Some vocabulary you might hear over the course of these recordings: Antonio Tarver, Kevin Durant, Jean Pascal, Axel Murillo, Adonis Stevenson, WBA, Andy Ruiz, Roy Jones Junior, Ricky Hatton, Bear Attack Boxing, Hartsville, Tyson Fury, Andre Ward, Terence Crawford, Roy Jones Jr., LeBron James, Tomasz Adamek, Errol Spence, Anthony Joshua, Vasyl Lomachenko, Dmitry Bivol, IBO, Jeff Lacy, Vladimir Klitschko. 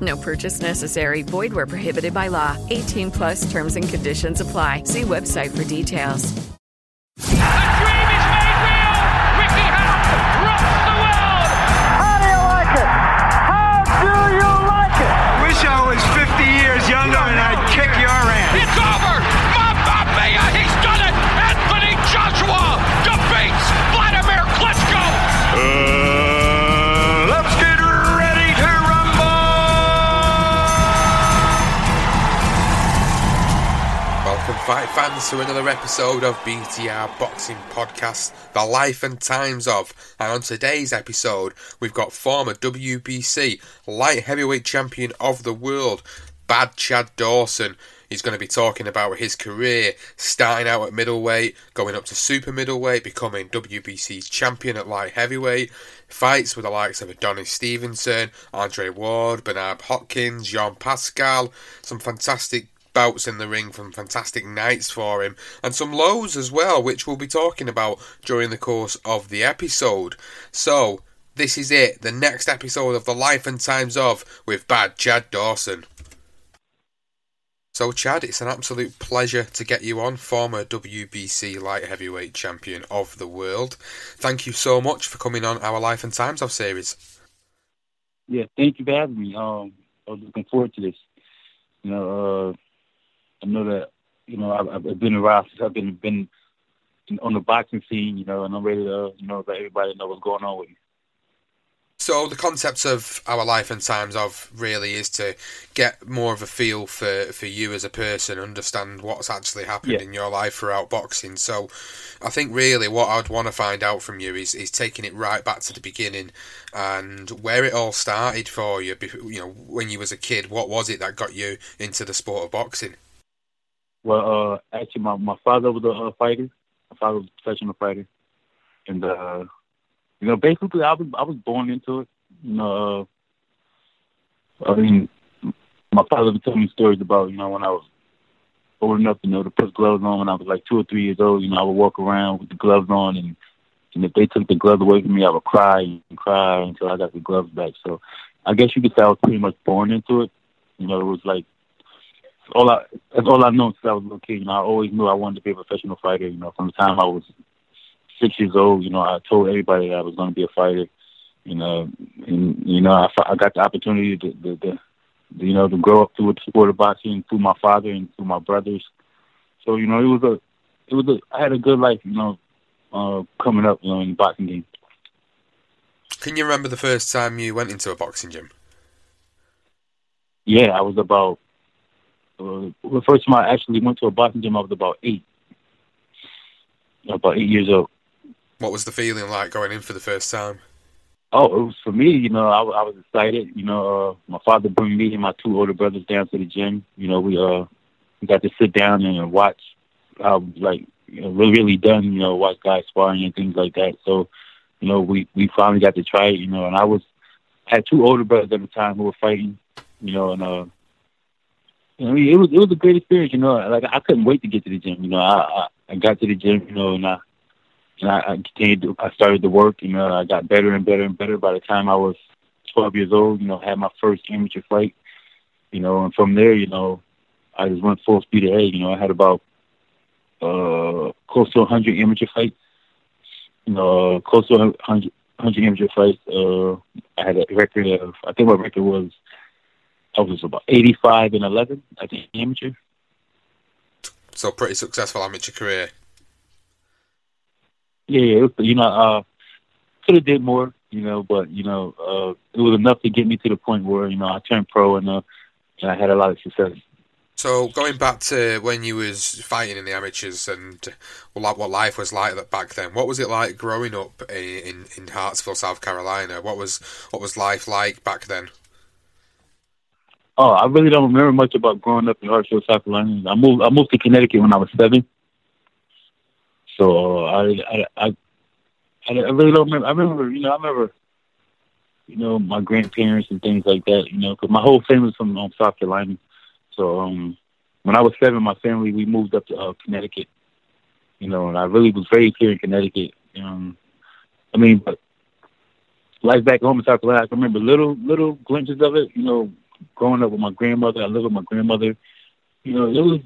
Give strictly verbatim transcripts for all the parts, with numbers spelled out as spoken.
No purchase necessary. Void where prohibited by law. eighteen plus terms and conditions apply. See website for details. The dream is made real! Ricky Hatton rocks the world! How do you like it? How do you like it? I wish I was fifty years younger and I'd kick your ass. It's over! Mamma mia! He's done it! Anthony Joshua defeats Vladimir Klitschko! Uh... Fight fans to another episode of B T R Boxing Podcast, the life and times of, and on today's episode we've got former W B C light heavyweight champion of the world, Bad Chad Dawson. He's going to be talking about his career, starting out at middleweight, going up to super middleweight, becoming W B C champion at light heavyweight, fights with the likes of Adonis Stevenson, Andre Ward, Bernard Hopkins, Jean Pascal, some fantastic bouts in the ring, from fantastic nights for him, and some lows as well, which we'll be talking about during the course of the episode. So this is it, the next episode of The Life and Times of with Bad Chad Dawson. So Chad, it's an absolute pleasure to get you on, former W B C light heavyweight champion of the world. Thank you so much for coming on our Life and Times of series. Yeah, thank you for having me. Um, I was looking forward to this. You know, uh, I know that, you know, I've, I've been around since I've been been on the boxing scene, you know, and I'm ready to, you know, let everybody know what's going on with me. So the concepts of our Life and Times of really is to get more of a feel for, for you as a person, understand what's actually happened yeah. in your life throughout boxing. So I think really what I'd want to find out from you is, is taking it right back to the beginning and where it all started for you. You know, when you was a kid, what was it that got you into the sport of boxing? Well, uh, actually, my, my father was a uh, fighter. My father was a professional fighter. And, uh, you know, basically, I was I was born into it. You know, uh, I mean, my father would tell me stories about, you know, when I was old enough, you know, to put gloves on when I was like two or three years old. You know, I would walk around with the gloves on, and, and if they took the gloves away from me, I would cry and cry until I got the gloves back. So I guess you could say I was pretty much born into it. You know, it was like, All I, that's all I've known since I was a little kid. You know, I always knew I wanted to be a professional fighter. You know, from the time I was six years old, you know, I told everybody that I was going to be a fighter. You know, and you know, I, I got the opportunity to, to, to, you know, to grow up through the sport of boxing through my father and through my brothers. So you know, it was a, it was a, I had a good life. You know, uh, coming up, you know, in the boxing game. Can you remember the first time you went into a boxing gym? Yeah, I was about. Uh, the first time I actually went to a boxing gym, I was about eight. About eight years old. What was the feeling like going in for the first time? Oh, it was for me, you know, I, I was excited. You know, uh, my father brought me and my two older brothers down to the gym. You know, we uh, got to sit down and watch. I was like, you know, really, really done, you know, watch guys sparring and things like that. So, you know, we, we finally got to try it, you know, and I was, I had two older brothers at the time who were fighting, you know, and, uh, you know, it was it was a great experience. You know, like I couldn't wait to get to the gym. You know, I I, I got to the gym. You know, and I and I, I continued. To, I started to work. You know, I got better and better and better. By the time I was twelve years old, you know, I had my first amateur fight. You know, and from there, you know, I just went full speed ahead. You know, I had about uh, close to one hundred amateur fights. You know, close to one hundred, one hundred amateur fights. Uh, I had a record of, I think my record was, I was about eighty-five and eleven, I think, amateur. So pretty successful amateur career. Yeah, you know, uh, could have did more, you know, but, you know, uh, it was enough to get me to the point where, you know, I turned pro and, uh, and I had a lot of success. So going back to when you was fighting in the amateurs and what life was like back then, what was it like growing up in, in Hartsville, South Carolina? What was what was life like back then? Oh, I really don't remember much about growing up in Hartsville, South Carolina. I moved I moved to Connecticut when I was seven, so I I I, I really don't remember. I remember, you know, I remember, you know, my grandparents and things like that. You know, because my whole family's from um, South Carolina. So um, when I was seven, my family, we moved up to uh, Connecticut, you know, and I really was raised here in Connecticut. Um, I mean, but life back home in South Carolina, I can remember little, little glimpses of it, you know, growing up with my grandmother. I lived with my grandmother. You know, it was,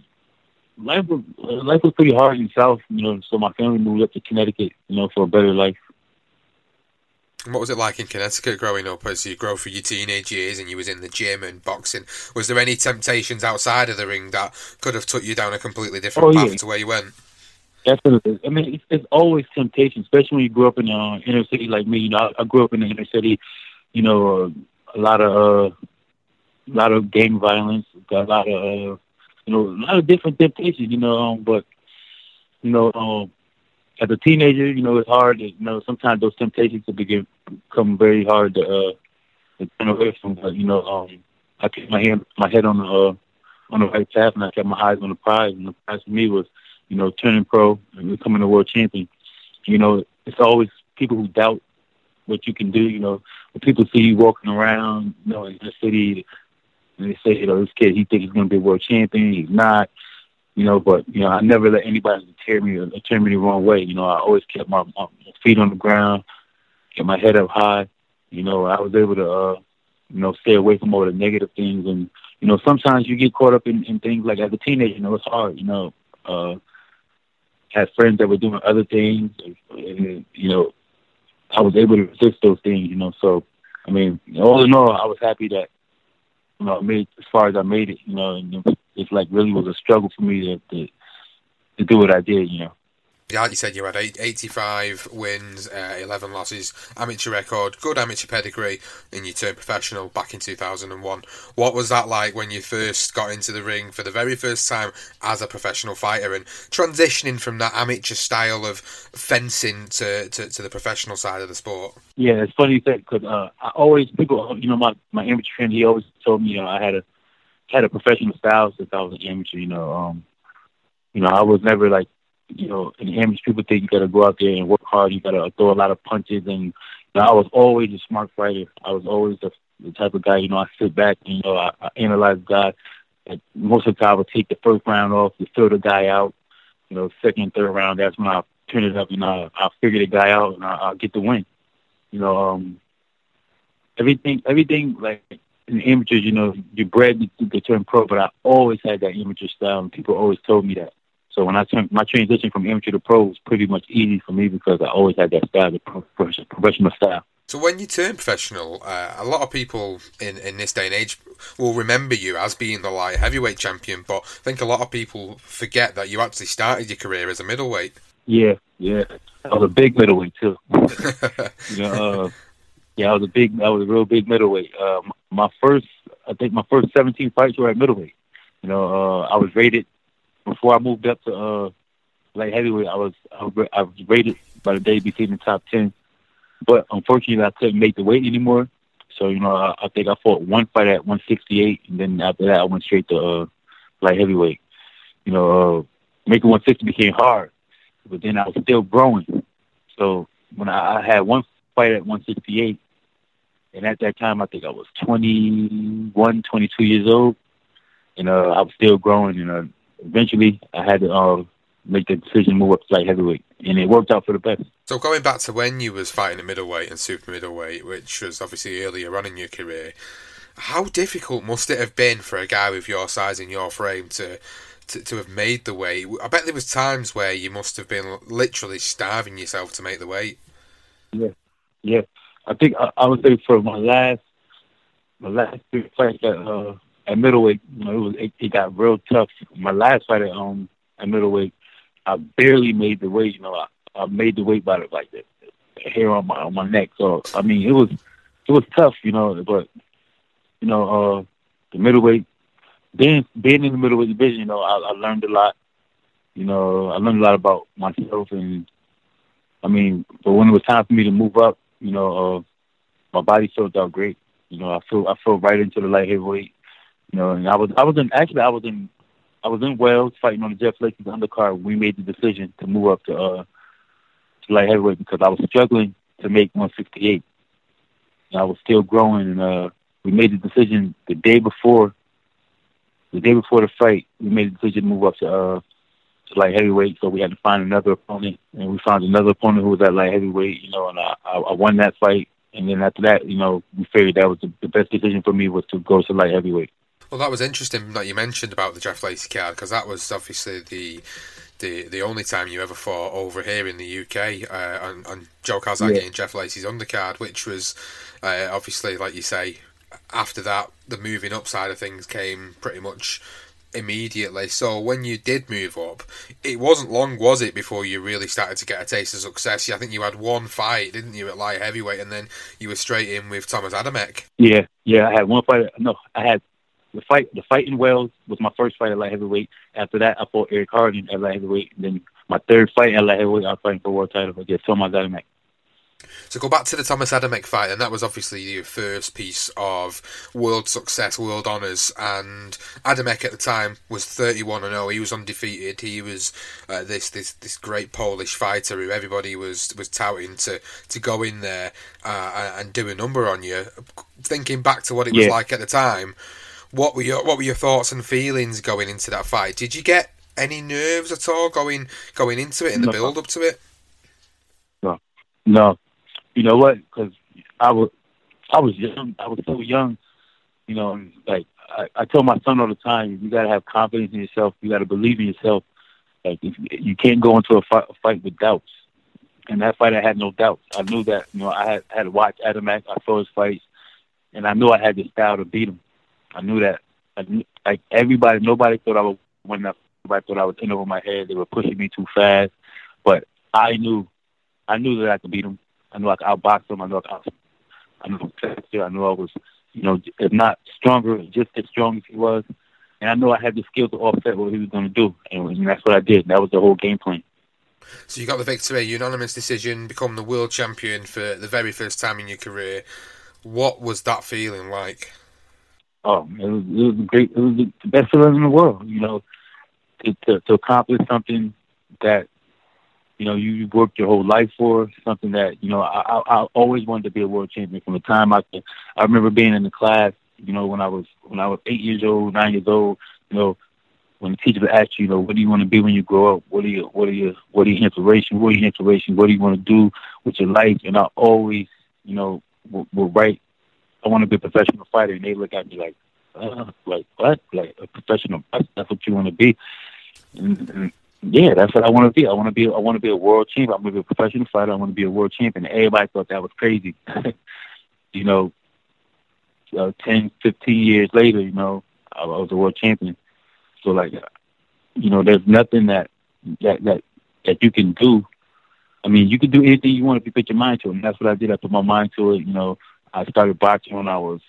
life was, life was pretty hard in the South, you know, so my family moved up to Connecticut, you know, for a better life. What was it like in Connecticut growing up as you grow through your teenage years and you was in the gym and boxing? Was there any temptations outside of the ring that could have took you down a completely different oh, path yeah. to where you went? Definitely. I mean, it's, it's always temptation, especially when you grew up in the uh, inner city like me. You know, I, I grew up in the inner city, you know, uh, a lot of uh, a lot of gang violence, a lot of, uh, you know, a lot of different temptations, you know, um, but, you know, um, as a teenager, you know, it's hard. You know, sometimes those temptations can begin, become very hard to, uh, to turn away from. But, you know, um, I kept my hand, my head on the uh, on the right path, and I kept my eyes on the prize. And the prize for me was, you know, turning pro and becoming a world champion. You know, it's always people who doubt what you can do. You know, when people see you walking around, you know, in the city, and they say, you know, this kid, he thinks he's going to be a world champion. He's not. You know, but, you know, I never let anybody tear me or tear me the wrong way. You know, I always kept my, my feet on the ground, kept my head up high. You know, I was able to, uh, you know, stay away from all the negative things. And, you know, sometimes you get caught up in, in things like as a teenager, you know, it's hard, you know. Uh, had friends that were doing other things. And, you know, I was able to resist those things, you know. So, I mean, all in all, I was happy that, you know, I made as far as I made it, you know, and, it's like really was a struggle for me to, to to do what I did, you know. Yeah, like you said, you had eight, eighty-five wins, uh, eleven losses, amateur record, good amateur pedigree, and you turned professional back in two thousand one. What was that like when you first got into the ring for the very first time as a professional fighter and transitioning from that amateur style of fencing to, to, to the professional side of the sport? Yeah, it's funny you said, because uh, I always, people, you know, my, my amateur friend, he always told me, you know, I had a, had a professional style since I was an amateur, you know. Um, you know, I was never like, you know, in amateur people think you got to go out there and work hard. You got to throw a lot of punches. And you know, I was always a smart fighter. I was always the, the type of guy, you know, I sit back and, you know, I, I analyze guys. And most of the time I would take the first round off, you throw the guy out. You know, second, third round, that's when I turn it up and I, I figure the guy out and I, I'll get the win. You know, um, everything, everything like, in amateurs, you know, you're bred to turn pro, but I always had that amateur style, and people always told me that. So when I turned, my transition from amateur to pro was pretty much easy for me because I always had that style, the professional style. So when you turn professional, uh, a lot of people in, in this day and age will remember you as being the light heavyweight champion, but I think a lot of people forget that you actually started your career as a middleweight. Yeah, yeah. I was a big middleweight, too. you know, uh, Yeah, I was a big, I was a real big middleweight. Uh, my first, I think my first seventeen fights were at middleweight. You know, uh, I was rated, before I moved up to uh, light heavyweight, I was I was rated by the W B C in the top ten. But unfortunately, I couldn't make the weight anymore. So, you know, I, I think I fought one fight at one sixty-eight, and then after that, I went straight to uh, light heavyweight. You know, uh, making one sixty became hard, but then I was still growing. So when I, I had one fight at one sixty-eight, and at that time, I think I was twenty-one, twenty-two years old. you know, I was still growing, and uh, eventually I had to um, make the decision to move up to light heavyweight, and it worked out for the best. So going back to when you was fighting at middleweight and super middleweight, which was obviously earlier on in your career, how difficult must it have been for a guy with your size and your frame to, to, to have made the weight? I bet there was times where you must have been literally starving yourself to make the weight. Yeah, yeah. I think I, I would say for my last my last big fight that, uh, at middleweight, you know, it, was, it, it got real tough. My last fight at um at middleweight, I barely made the weight. You know, I, I made the weight by the, like the, the hair on my on my neck. So I mean, it was it was tough, you know. But you know, uh, the middleweight, being being in the middleweight division, you know, I, I learned a lot. You know, I learned a lot about myself, and I mean, but when it was time for me to move up, you know, uh, my body felt out great. You know, I feel I fell right into the light heavyweight. You know, and I was I was in actually I was in I was in Wales fighting on the Jeff Lacy undercard. We made the decision to move up to uh to light heavyweight because I was struggling to make one sixty-eight. And I was still growing, and uh, we made the decision the day before the day before the fight. We made the decision to move up to uh to light heavyweight. So we had to find another opponent, and we found another opponent who was at light heavyweight. You know, and I I, I won that fight. And then after that, you know, we figured that was the, the best decision for me was to go to light heavyweight. Well, that was interesting that you mentioned about the Jeff Lacy card, because that was obviously the the the only time you ever fought over here in the U K uh, on, on Joe Calzaghe yeah. and Jeff Lacy's undercard, which was uh, obviously, like you say, after that, the moving up side of things came pretty much immediately. So when you did move up, it wasn't long, was it, before you really started to get a taste of success? I think you had one fight, didn't you, at light heavyweight, and then you were straight in with Tomasz Adamek. Yeah, yeah, I had one fight. No, I had the fight. The fight in Wales was my first fight at light heavyweight. After that, I fought Eric Harden at light heavyweight. And then my third fight at light heavyweight, I was fighting for world title against Tomasz Adamek. So go back to the Tomasz Adamek fight, and that was obviously your first piece of world success, world honours, and Adamek at the time was thirty-one and oh, he was undefeated, he was uh, this, this this great Polish fighter who everybody was, was touting to, to go in there uh, and do a number on you. Thinking back to what it yeah. was like at the time, what were your what were your thoughts and feelings going into that fight? Did you get any nerves at all going going into it, in no. the build-up to it? No. No. You know what? Because I was, I was young. I was so young. You know, like I, I tell my son all the time, you gotta have confidence in yourself. You gotta believe in yourself. Like if, you can't go into a fight, a fight with doubts. And that fight, I had no doubts. I knew that. You know, I had, had to watch Adamek. I saw his fights, and I knew I had the style to beat him. I knew that. I knew, like everybody, nobody thought I would win that. Everybody thought I was in over my head. They were pushing me too fast. But I knew, I knew that I could beat him. I knew I could outbox him. I knew I could outbox him. I knew I was faster. I knew I was, you know, if not stronger, just as strong as he was. And I knew I had the skill to offset what he was going to do. And that's what I did. That was the whole game plan. So you got the victory, unanimous decision, become the world champion for the very first time in your career. What was that feeling like? Oh, it was, it was great. It was the best feeling in the world, you know, to, to, to accomplish something that, you know, you worked your whole life for, something that, you know, I, I always wanted to be a world champion from the time I could. I remember being in the class, you know, when I was when I was eight years old, nine years old, you know, when the teacher would ask you, you know, what do you want to be when you grow up? What are your what are your what are your inspiration? What are your inspiration? What do you want to do with your life? And I always, you know, will, will write, I want to be a professional fighter. And they look at me like, uh, like what? Like a professional fighter? That's what you want to be? And, and, yeah, that's what I want to be. I want to be. I want to be a world champion. I'm going to be a professional fighter. I want to be a world champion. Everybody thought that was crazy. you know, uh, ten, fifteen years later, you know, I, I was a world champion. So, like, you know, there's nothing that that that, that you can do. I mean, you can do anything you want if you put your mind to it. And that's what I did. I put my mind to it. You know, I started boxing when I was,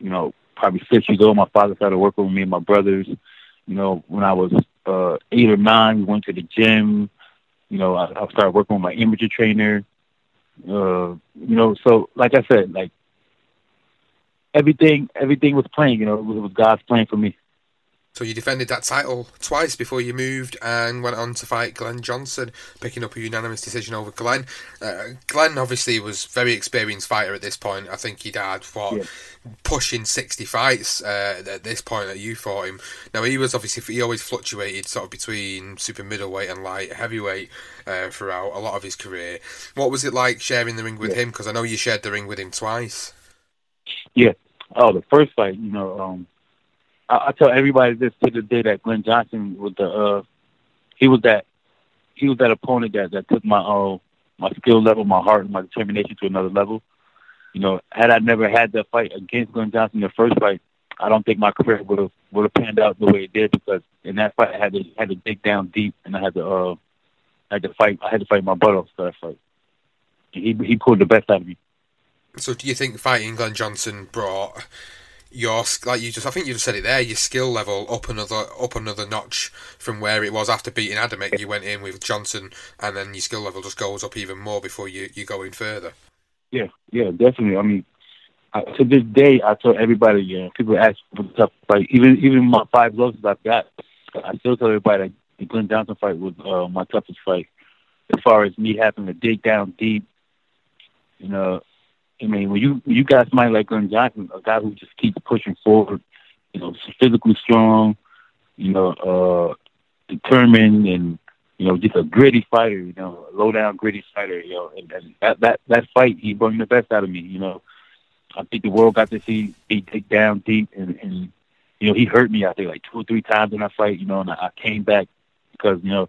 you know, probably six years old. My father started working with me and my brothers. You know, when I was Uh, eight or nine, we went to the gym. You know, I, I started working with my amateur trainer. Uh, you know, so like I said, like everything, everything was playing. You know, it was, it was God's plan for me. So you defended that title twice before you moved and went on to fight Glenn Johnson, picking up a unanimous decision over Glenn. Uh, Glenn obviously was a very experienced fighter at this point. I think he'd had, what, yeah. pushing sixty fights uh, at this point that you fought him. Now, he was obviously, he always fluctuated sort of between super middleweight and light heavyweight uh, throughout a lot of his career. What was it like sharing the ring with yeah. him? Because I know you shared the ring with him twice. Yeah. Oh, the first fight, you know, um, I, I tell everybody this to the day that Glenn Johnson was the, uh, he was that, he was that opponent that, that took my, uh, my skill level, my heart, and my determination to another level. You know, had I never had that fight against Glenn Johnson, the first fight, I don't think my career would have, would have panned out the way it did, because in that fight I had to, had to dig down deep, and I had to, uh, I had to fight, I had to fight my butt off for that fight. He, he pulled the best out of me. So do you think fighting Glenn Johnson brought your, like you just, I think you just said it there, your skill level up another up another notch from where it was after beating Adamek? You went in with Johnson, and then your skill level just goes up even more before you, you go in further. Yeah, yeah, definitely. I mean, I, to this day, I tell everybody, you know, people ask for tough fight. Even even my five losses I've got, I still tell everybody that the Glenn Johnson fight was uh, my toughest fight, as far as me having to dig down deep, you know. I mean, when you you got somebody like Glenn Johnson, a guy who just keeps pushing forward, you know, physically strong, you know, uh, determined, and you know, just a gritty fighter, you know, a low down gritty fighter, you know, and, and that, that that fight, he brought the best out of me, you know. I think the world got to see me dig down deep, and, and you know, he hurt me, I think, like two or three times in that fight, you know, and I, I came back because, you know,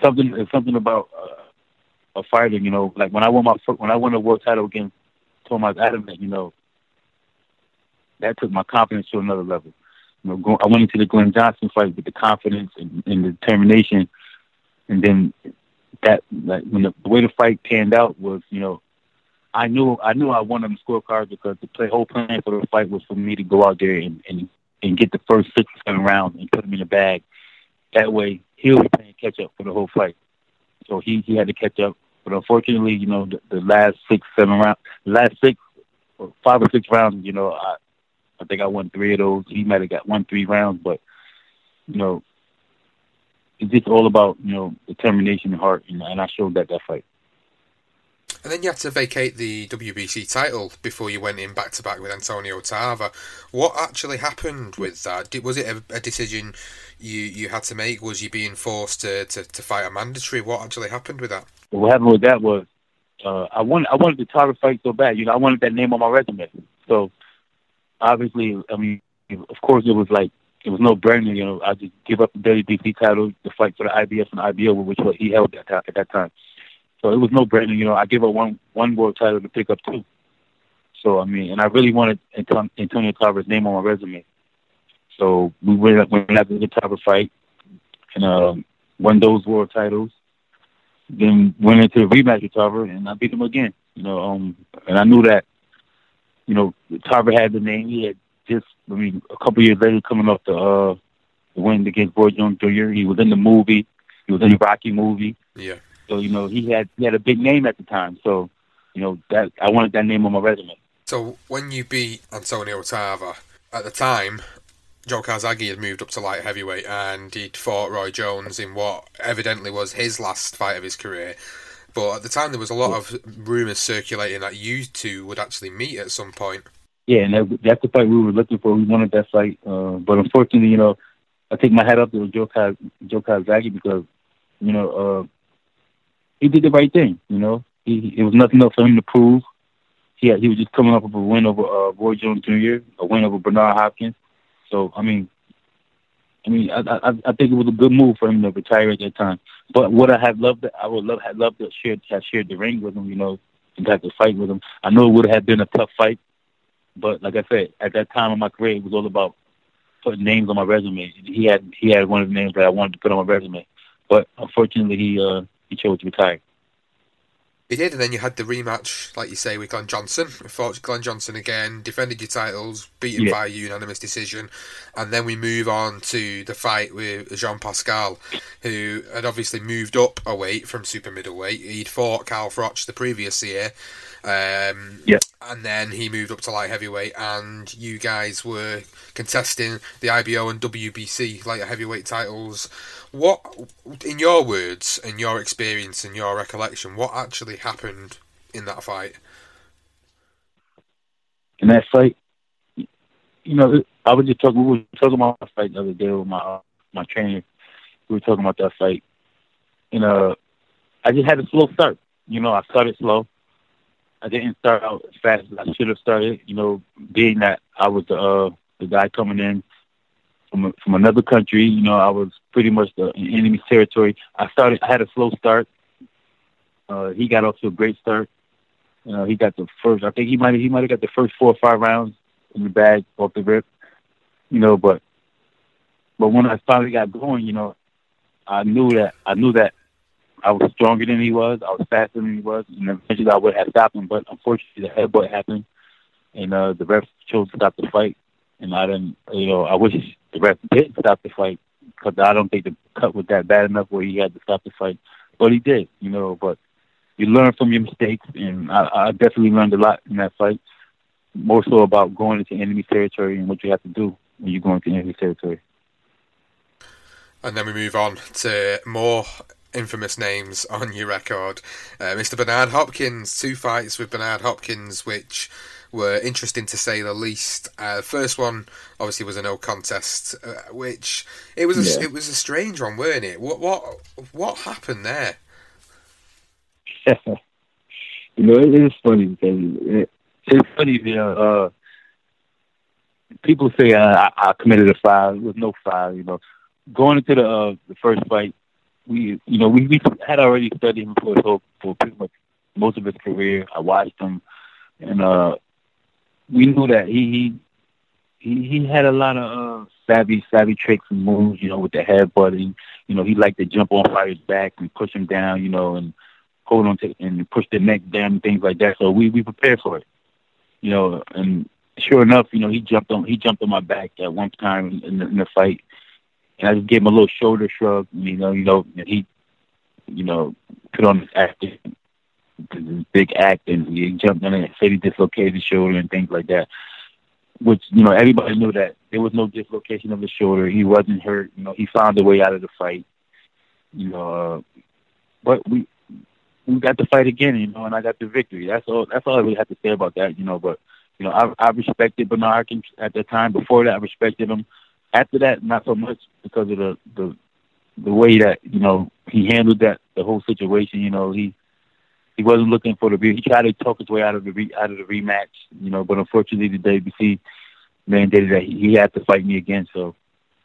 something something about uh, a fighter, you know, like when I won my when I won the world title against Tomasz Adamek, you know, that took my confidence to another level. You know, going, I went into the Glenn Johnson fight with the confidence and, and the determination, and then that, like, when the, the way the fight panned out was, you know, I knew I knew I won on the scorecards, because the play, whole plan for the fight was for me to go out there and, and, and get the first six or seven rounds and put him in the bag. That way, he was playing catch up for the whole fight, so he he had to catch up. But unfortunately, you know, the, the last six, seven rounds, the last six, or five or six rounds, you know, I, I think I won three of those. He might have got won three rounds, but, you know, it's just all about, you know, determination and heart, you know, and I showed that that fight. And then you had to vacate the W B C title before you went in back-to-back with Antonio Tarver. What actually happened with that? Was it a, a decision you, you had to make? Was you being forced to, to, to fight a mandatory? What actually happened with that? What happened with that was uh, I wanted I wanted the Tarver fight so bad. You know, I wanted that name on my resume. So, obviously, I mean, of course it was like, it was no-brainer. You know, I just give up the W B C title to fight for the I B F and I B O, which what he held at that, at that time. So it was no-brainer, you know, I give up one, one world title to pick up two. So, I mean, and I really wanted Anton, Antonio Tarver's name on my resume. So we went, went after the Tarver fight and uh, won those world titles. Then went into the rematch with Tarver, and I beat him again. You know, um, and I knew that, you know, Tarver had the name. He had just, I mean, a couple of years later coming off the, uh, the win against Roy Jones Junior He was in the movie. He was in the Rocky movie. Yeah. So, you know, he had he had a big name at the time. So, you know, that I wanted that name on my resume. So when you beat Antonio Tarver, at the time, Joe Calzaghe had moved up to light heavyweight and he'd fought Roy Jones in what evidently was his last fight of his career. But at the time, there was a lot of rumours circulating that you two would actually meet at some point. Yeah, and that, that's the fight we were looking for. We wanted that fight. Uh, but unfortunately, you know, I take my hat up to Joe, Cal- Joe Calzaghe because, you know, uh, he did the right thing, you know. He, it was nothing else for him to prove. He had, he was just coming up with a win over uh, Roy Jones Junior, a win over Bernard Hopkins. So I mean, I mean, I, I, I think it was a good move for him to retire at that time. But what I had loved, I would love had loved to share, have shared the ring with him, you know, and got to fight with him. I know it would have been a tough fight, but like I said, at that time in my career, it was all about putting names on my resume. He had he had one of the names that I wanted to put on my resume, but unfortunately, he. Uh, He chose to retire. He did, and then you had the rematch, like you say, with Glenn Johnson. We fought Glenn Johnson again, defended your titles, beaten yeah. by a unanimous decision, and then we move on to the fight with Jean Pascal, who had obviously moved up a weight from super middleweight. He'd fought Carl Froch the previous year, um, yeah. and then he moved up to light heavyweight, and you guys were contesting the I B O and W B C light heavyweight titles. What, in your words and your experience and your recollection, what actually happened in that fight? In that fight, you know, I was just talking. We were talking about that fight the other day with my my trainer. We were talking about that fight. You know, I just had a slow start. You know, I started slow. I didn't start out as fast as I should have started. You know, being that I was the uh, the guy coming in from from another country, you know, I was pretty much the, in enemy territory. I started, I had a slow start. Uh, he got off to a great start. You know, he got the first, I think he might he might have got the first four or five rounds in the bag off the rip. You know, but but when I finally got going, you know, I knew that I knew that I was stronger than he was. I was faster than he was, and eventually I would have stopped him. But unfortunately, the headbutt happened, and uh, the ref chose to stop the fight. And I didn't, you know, I wish the ref did stop the fight because I don't think the cut was that bad enough where he had to stop the fight. But he did, you know, but you learn from your mistakes, and I, I definitely learned a lot in that fight, more so about going into enemy territory and what you have to do when you go into enemy territory. And then we move on to more infamous names on your record. Uh, Mister Bernard Hopkins, two fights with Bernard Hopkins, which were interesting to say the least. Uh, the first one obviously was a no contest, uh, which it was a, yeah. it was a strange one, weren't it? What what what happened there? You know, it is funny because it, it's funny that you know, uh, people say uh, I, I committed a foul. It was no foul, you know. Going into the uh, the first fight, we you know we, we had already studied him for his whole, for pretty much most of his career. I watched him, and uh. we knew that he he he had a lot of uh, savvy savvy tricks and moves, you know, with the headbutting. You know, he liked to jump on fighters' back and push them down, you know, and hold on to and push their neck down and things like that. So we, we prepared for it, you know. And sure enough, you know, he jumped on he jumped on my back at one time in the, in the fight, and I just gave him a little shoulder shrug. You know, you know, and he you know put on his acting. This big act, and he jumped on it and said he dislocated his shoulder and things like that, which, you know, everybody knew that there was no dislocation of his shoulder. He wasn't hurt. You know, he found a way out of the fight. You know, uh, but we we got the fight again, you know, and I got the victory. That's all That's all I really have to say about that, you know. But, you know, I, I respected Bernard at the time. Before that, I respected him. After that, not so much because of the, the, the way that, you know, he handled that, the whole situation, you know, he, He wasn't looking for the re- he tried to talk his way out of the re- out of the rematch, you know. But unfortunately, the W B C mandated that he, he had to fight me again. So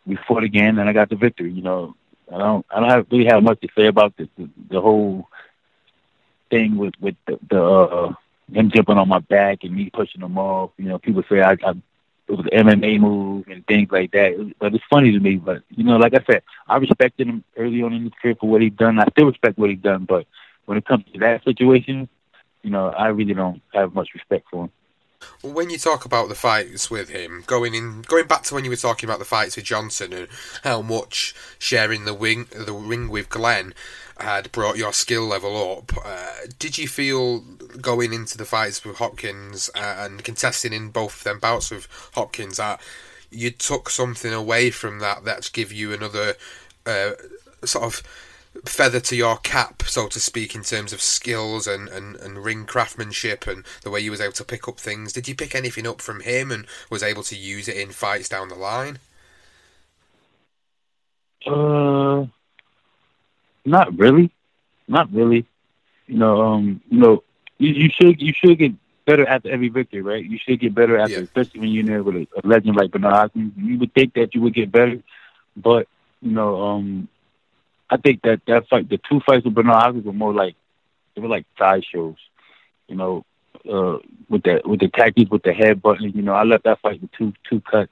we fought again, and I got the victory. You know, I don't I don't have, really have much to say about this. The, the whole thing with with the, the uh, him jumping on my back and me pushing him off. You know, people say I, I it was an M M A move and things like that. But it's funny to me. But you know, like I said, I respected him early on in his career for what he done. I still respect what he done, but when it comes to that situation, you know, I really don't have much respect for him. Well, when you talk about the fights with him, going in, going back to when you were talking about the fights with Johnson and how much sharing the wing, the ring with Glenn had brought your skill level up, uh, did you feel going into the fights with Hopkins and contesting in both of them bouts with Hopkins that you took something away from that that's give you another uh, sort of feather to your cap, so to speak, in terms of skills and, and, and ring craftsmanship and the way you was able to pick up things? Did you pick anything up from him and was able to use it in fights down the line? Uh, not really, not really. You know, um, you know, you, you should you should get better after every victory, right? You should get better after, yeah. especially when you're in there with a, a legend like Bernard Hopkins. You would think that you would get better, but you know, um. I think that that fight, the two fights with Bernard Hopkins were more like, they were like sideshows, you know, uh, with the with the tactics, with the headbutting. You know, I left that fight with two two cuts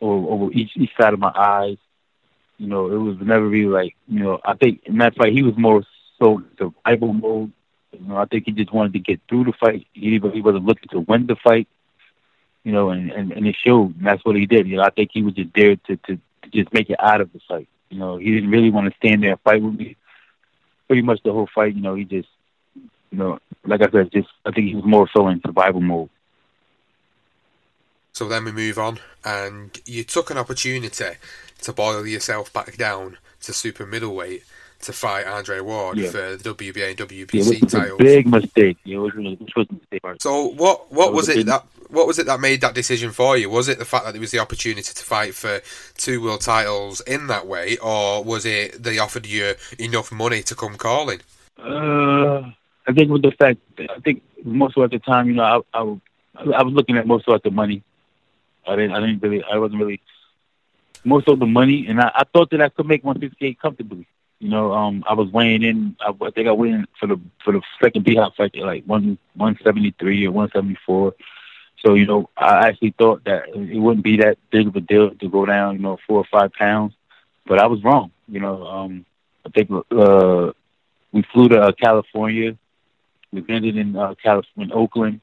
over, over each each side of my eyes. You know, it was never really like, you know, I think in that fight he was more so survival mode You know, I think he just wanted to get through the fight. He, he wasn't looking to win the fight, you know, and, and, and it showed. And that's what he did. You know, I think he was just there to, to, to just make it out of the fight. You know, he didn't really want to stand there and fight with me pretty much the whole fight. You know, he just, you know, like I said, just I think he was more so in survival mode. So then we move on, and you took an opportunity to boil yourself back down to super middleweight to fight Andre Ward yeah. for the W B A and W B C yeah, it was titles. A big mistake. It was, it was a mistake. So what what it was, was it big... that what was it that made that decision for you? Was it the fact that there was the opportunity to fight for two world titles in that weight, or was it they offered you enough money to come calling? Uh, I think with the fact, I think most of the time, you know, I, I, I was looking at most of the money. I didn't, I didn't really, I wasn't really most of the money, and I, I thought that I could make one fifty-eight comfortably. You know, um, I was weighing in. I, I think I weighed in for the for the second B-Hop fight at like one one seventy three or one seventy four. So you know, I actually thought that it wouldn't be that big of a deal to go down, you know, four or five pounds, but I was wrong. You know, um, I think uh, we flew to uh, California. We landed in uh, California, Oakland.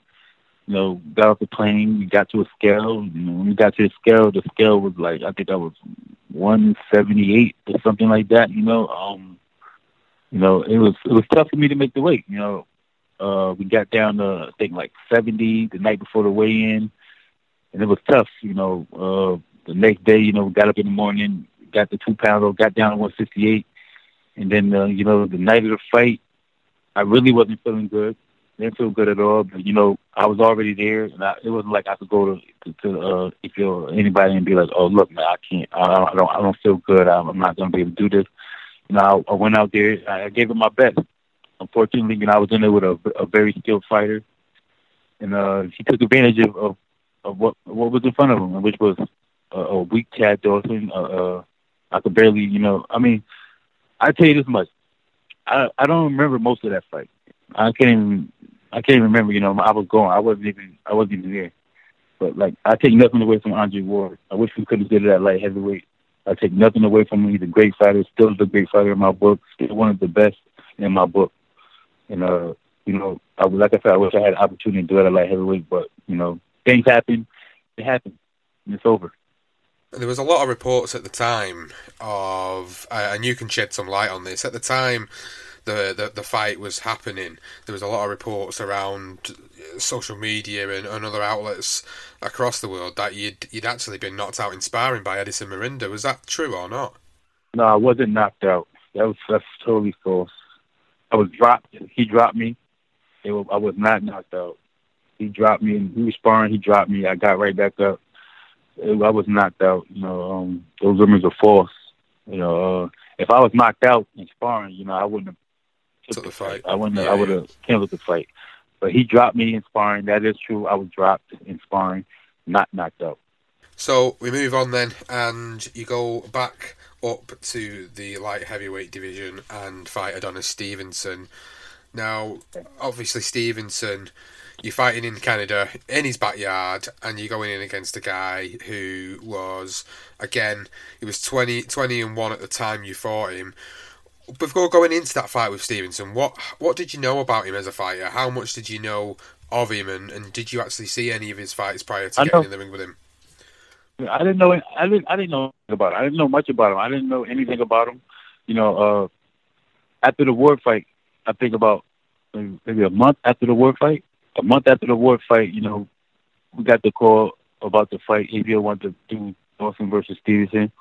You know, got off the plane. We got to a scale. You know, when we got to the scale, the scale was like I think I was one seventy-eight or something like that. You know, um, you know, it was it was tough for me to make the weight. You know, uh, we got down to I think like seventy the night before the weigh-in, and it was tough. You know, uh, the next day, you know, we got up in the morning, got the two pounds, got down to one sixty-eight, and then uh, you know, the night of the fight, I really wasn't feeling good. Didn't feel good at all, but you know I was already there, and I, it wasn't like I could go to to, to uh, if you're anybody and be like, "Oh, look, man, I can't. I don't. I don't, I don't feel good. I'm, I'm not going to be able to do this." You know, I, I went out there. I gave it my best. Unfortunately, you know, I was in there with a, a very skilled fighter, and uh, he took advantage of, of of what what was in front of him, which was a, a weak Chad Dawson. Uh, uh, I could barely, you know. I mean, I tell you this much. I I don't remember most of that fight. I can't even. I can't remember, you know, I was gone. I wasn't even I wasn't even there. But like I take nothing away from Andre Ward. I wish we could have did it at light heavyweight. I take nothing away from him. He's a great fighter, still the great fighter in my book, still one of the best in my book. And uh, you know, I like I said, I wish I had an opportunity to do it at light heavyweight, but you know, things happen, it happens, and it's over. There was a lot of reports at the time of uh, and you can shed some light on this. At the time The, the the fight was happening, there was a lot of reports around social media and, and other outlets across the world that you'd you'd actually been knocked out in sparring by Edison Miranda. Was that true or not? No, I wasn't knocked out. That was that's totally false. I was dropped. He dropped me. It was, I was not knocked out. He dropped me. And he was sparring. He dropped me. I got right back up. It, I was knocked out. You know, um, those rumors are false. You know, uh, if I was knocked out in sparring, you know, I wouldn't have Took the fight. I wouldn't. Yeah, I would have yeah. canceled the fight, but he dropped me in sparring. That is true. I was dropped in sparring, not knocked out. So we move on then, and you go back up to the light heavyweight division and fight Adonis Stevenson. Now, obviously, Stevenson, you're fighting in Canada in his backyard, and you're going in against a guy who was, again, he was twenty and one at the time you fought him. Before going into that fight with Stevenson, what what did you know about him as a fighter? How much did you know of him, and, and did you actually see any of his fights prior to I getting know, in the ring with him? I didn't know. I didn't. I didn't know about him. I didn't know much about him. I didn't know anything about him. You know, uh, after the Ward fight, I think about maybe a month after the Ward fight. A month after the Ward fight, you know, we got the call about the fight. A B O wanted to do Dawson versus Stevenson.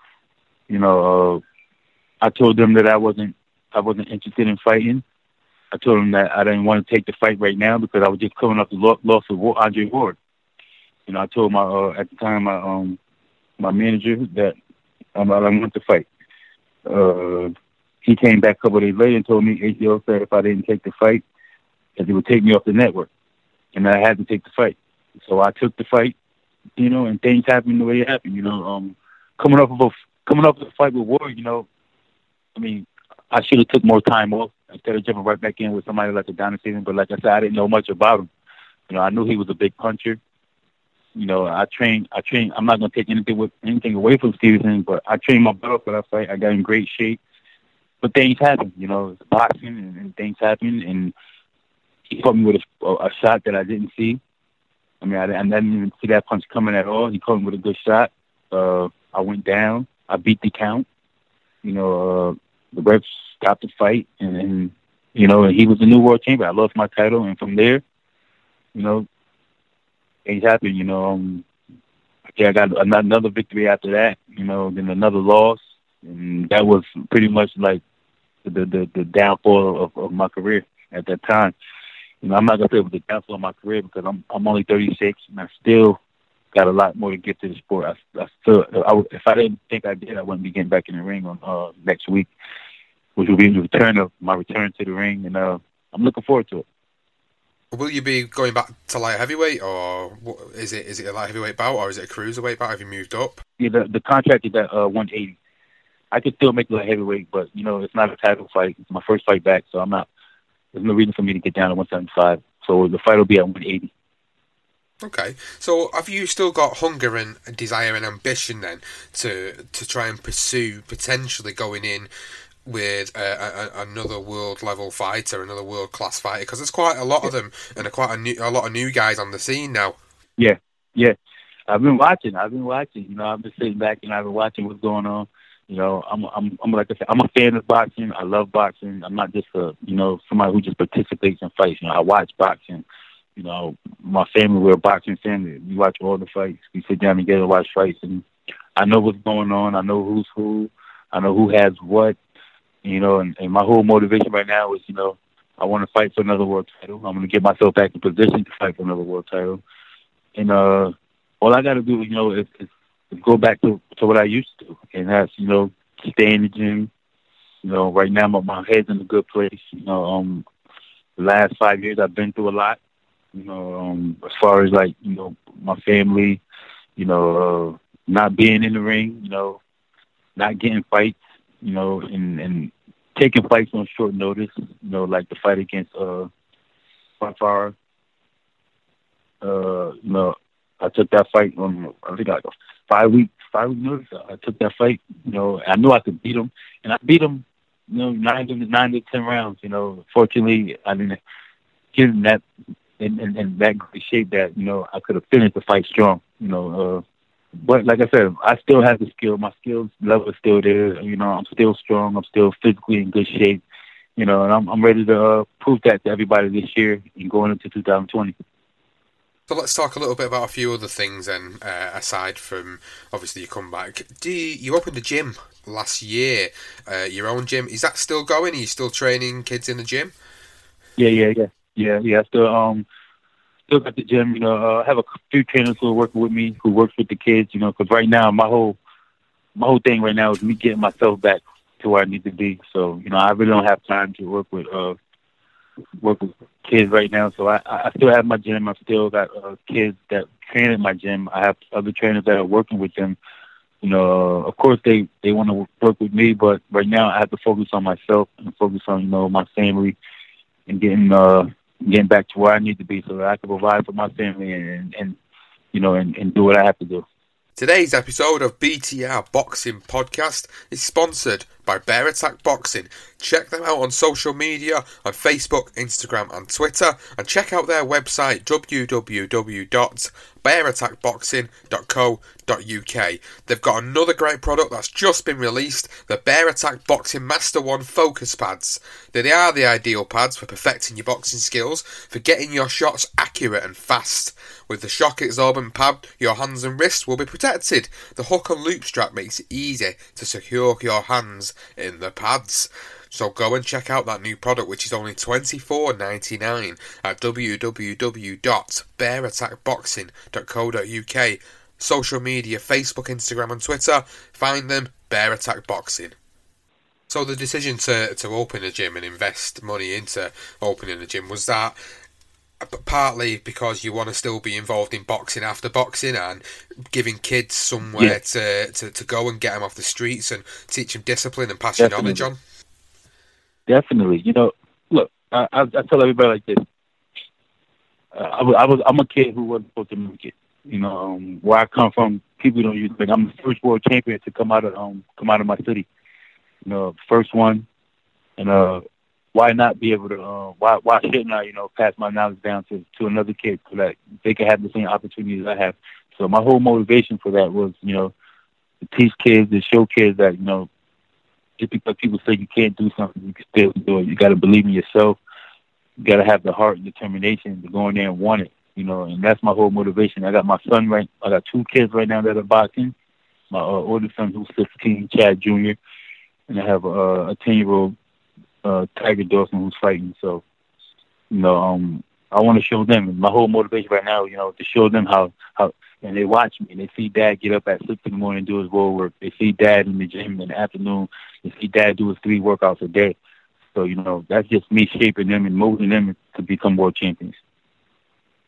You know. Uh, I told them that I wasn't I wasn't interested in fighting. I told them that I didn't want to take the fight right now because I was just coming off the loss of Andre Ward. You know, I told my uh, at the time my um my manager that um, I didn't want to fight. Uh, he came back a couple of days later and told me A T O said if I didn't take the fight, that they would take me off the network, and I had to take the fight. So I took the fight, you know, and things happened the way it happened. You know, um, coming off of a, coming off of the fight with Ward, you know. I mean, I should have took more time off instead of jumping right back in with somebody like Adonis Stevenson. But like I said, I didn't know much about him. You know, I knew he was a big puncher. You know, I trained. I trained. I'm not going to take anything with, anything away from Stevenson, but I trained my butt off for that fight. I got in great shape. But things happen. You know, it's boxing and, and things happen. And he caught me with a, a shot that I didn't see. I mean, I, I didn't even see that punch coming at all. He caught me with a good shot. Uh, I went down. I beat the count. You know, uh, the refs stopped the fight, and, and you know, and he was the new world champion. I lost my title, and from there, you know, things happened. You know, um, okay, I got another victory after that. You know, then another loss, and that was pretty much like the the, the downfall of, of my career at that time. You know, I'm not gonna say it was the downfall of my career because I'm I'm only thirty-six, and I still got a lot more to give to the sport. I, I still, I, if I didn't think I did, I wouldn't be getting back in the ring on uh, next week, which will be the return of my return to the ring, and uh, I'm looking forward to it. Will you be going back to light heavyweight, or what, is it is it a light heavyweight bout, or is it a cruiserweight bout? Have you moved up? Yeah, the, the contract is at uh, one eighty. I could still make light heavyweight, but you know it's not a title fight. It's my first fight back, so I'm not. There's no reason for me to get down to one seventy-five. So the fight will be at one eighty. Okay, so have you still got hunger and desire and ambition then to to try and pursue potentially going in with a, a, another world level fighter, another world class fighter? Because there's quite a lot yeah. of them, and a quite a, new, a lot of new guys on the scene now. Yeah, yeah. I've been watching. I've been watching. You know, I've been sitting back and I've been watching what's going on. You know, I'm I'm I'm like I said, I'm a fan of boxing. I love boxing. I'm not just a you know somebody who just participates in fights. You know, I watch boxing. You know, my family, we're a boxing family. We watch all the fights. We sit down together, watch fights, and I know what's going on. I know who's who. I know who has what. You know, and, and my whole motivation right now is, you know, I want to fight for another world title. I'm going to get myself back in position to fight for another world title. And uh, all I got to do, you know, is, is go back to, to what I used to. And that's, you know, stay in the gym. You know, right now my, my head's in a good place. You know, um, the last five years I've been through a lot. You know, um, as far as like, you know, my family, you know, uh, not being in the ring, you know, not getting fights, you know, and, and taking fights on short notice, you know, like the fight against uh, Fafara. Uh, you know, I took that fight on, I think, like a five week, five week notice. I took that fight, you know, I knew I could beat him, and I beat him, you know, nine to, nine to ten rounds, you know. Fortunately, I didn't get him that. In, in, in that shape that, you know, I could have finished the fight strong, you know. Uh, but like I said, I still have the skill. My skills level is still there. You know, I'm still strong. I'm still physically in good shape, you know, and I'm, I'm ready to uh, prove that to everybody this year and going into two thousand twenty. So let's talk a little bit about a few other things then, uh, aside from, obviously, your comeback. Do you, you opened a gym last year, uh, your own gym. Is that still going? Are you still training kids in the gym? Yeah, yeah, yeah. Yeah, yeah, I still, um, still got the gym, you know. I uh, have a few trainers who are working with me, who works with the kids, you know, because right now my whole my whole thing right now is me getting myself back to where I need to be. So, you know, I really don't have time to work with uh, work with kids right now. So I, I still have my gym. I've still got uh, kids that train at my gym. I have other trainers that are working with them. You know, uh, of course they, they want to work with me, but right now I have to focus on myself and focus on, you know, my family and getting... Uh, getting back to where I need to be so that I can provide for my family and, and you know, and, and do what I have to do. Today's episode of B T R Boxing Podcast is sponsored by Bear Attack Boxing. Check them out on social media, on Facebook, Instagram and Twitter, and check out their website w w w dot bear attack boxing dot co dot u k. They've got another great product that's just been released, the Bear Attack Boxing Master one Focus Pads. Now, they are the ideal pads for perfecting your boxing skills, for getting your shots accurate and fast. With the shock absorbent pad, your hands and wrists will be protected. The hook and loop strap makes it easy to secure your hands in the pads. So go and check out that new product, which is only twenty-four ninety-nine at w w w dot bear attack boxing dot co dot u k. Social media, Facebook, Instagram and Twitter, find them, Bear Attack Boxing. So the decision to, to open a gym and invest money into opening a gym, was that partly because you want to still be involved in boxing after boxing and giving kids somewhere yeah. to, to, to go and get them off the streets and teach them discipline and pass Definitely. your knowledge on? Definitely. You know, look, I, I, I tell everybody like this. Uh, I, I was, I'm a kid who wasn't supposed to make it. You know, um, where I come from, people don't use it. I'm the first world champion to come out of um, come out of my city. You know, first one. And uh, why not be able to, uh, why why shouldn't I, you know, pass my knowledge down to, to another kid so that they can have the same opportunities I have? So my whole motivation for that was, you know, to teach kids, to show kids that, you know, just because people say you can't do something, you can still do it. You got to believe in yourself. You got to have the heart and determination to go in there and want it, you know, and that's my whole motivation. I got my son right, I got two kids right now that are boxing. My uh, oldest son, who's sixteen, Chad Junior, and I have uh, a ten-year-old, uh, Tiger Dawson, who's fighting. So, you know, um, I want to show them. And my whole motivation right now, you know, to show them how, how and they watch me, and they see Dad get up at six in the morning and do his road work. They see Dad in the gym in the afternoon. They see Dad do his three workouts a day. So, you know, that's just me shaping them and molding them to become world champions.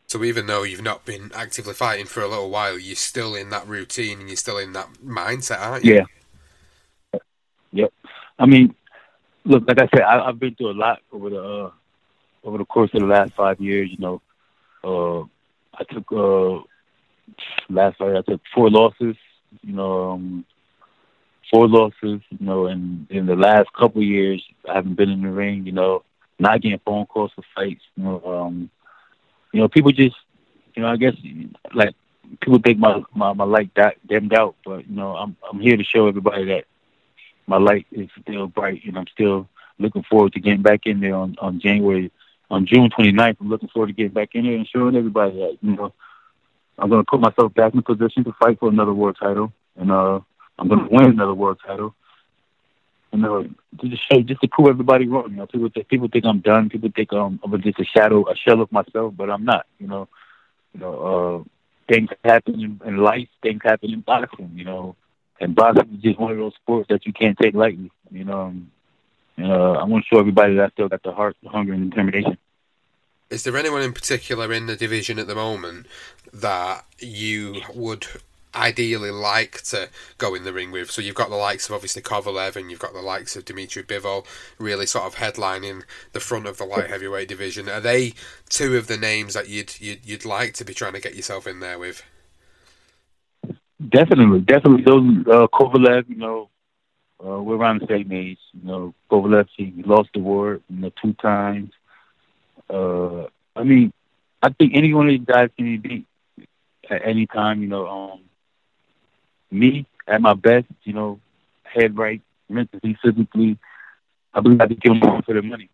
So even though you've not been actively fighting for a little while, you're still in that routine and you're still in that mindset, aren't you? Yeah. Yep. I mean, look, like I said, I, I've been through a lot over the uh, over the course of the last five years. You know, uh, I took uh, last fight I took four losses. You know, um, four losses. You know, and in the last couple of years, I haven't been in the ring. You know, not getting phone calls for fights. You know. Um, You know, people just, you know, I guess, like, people think my, my, my light got dimmed out, but, you know, I'm I'm here to show everybody that my light is still bright, and I'm still looking forward to getting back in there on, on January, on June twenty-ninth. I'm looking forward to getting back in there and showing everybody that, you know, I'm going to put myself back in position to fight for another world title, and uh, I'm going to win another world title. You know, to just show, just to prove everybody wrong. You know, people think people think I'm done. People think um, I'm just a shadow, a shell of myself, but I'm not. You know, you know, uh, things happen in life. Things happen in boxing. You know, and boxing is just one of those sports that you can't take lightly. You know, and, uh, I want to show everybody that I still got the heart, the hunger, and determination. Is there anyone in particular in the division at the moment that you would ideally like to go in the ring with? So you've got the likes of obviously Kovalev, and you've got the likes of Dmitry Bivol really sort of headlining the front of the light heavyweight division. Are they two of the names that you'd you'd, you'd like to be trying to get yourself in there with? Definitely, definitely. Those uh, Kovalev, you know, uh, we're around the same age. You know, Kovalev, he lost the war, you know, two times. Uh, I mean, I think any one of these guys can be beat at any time. You know, um, me, at my best, you know, head right, mentally, physically, I believe I can give them all for their money.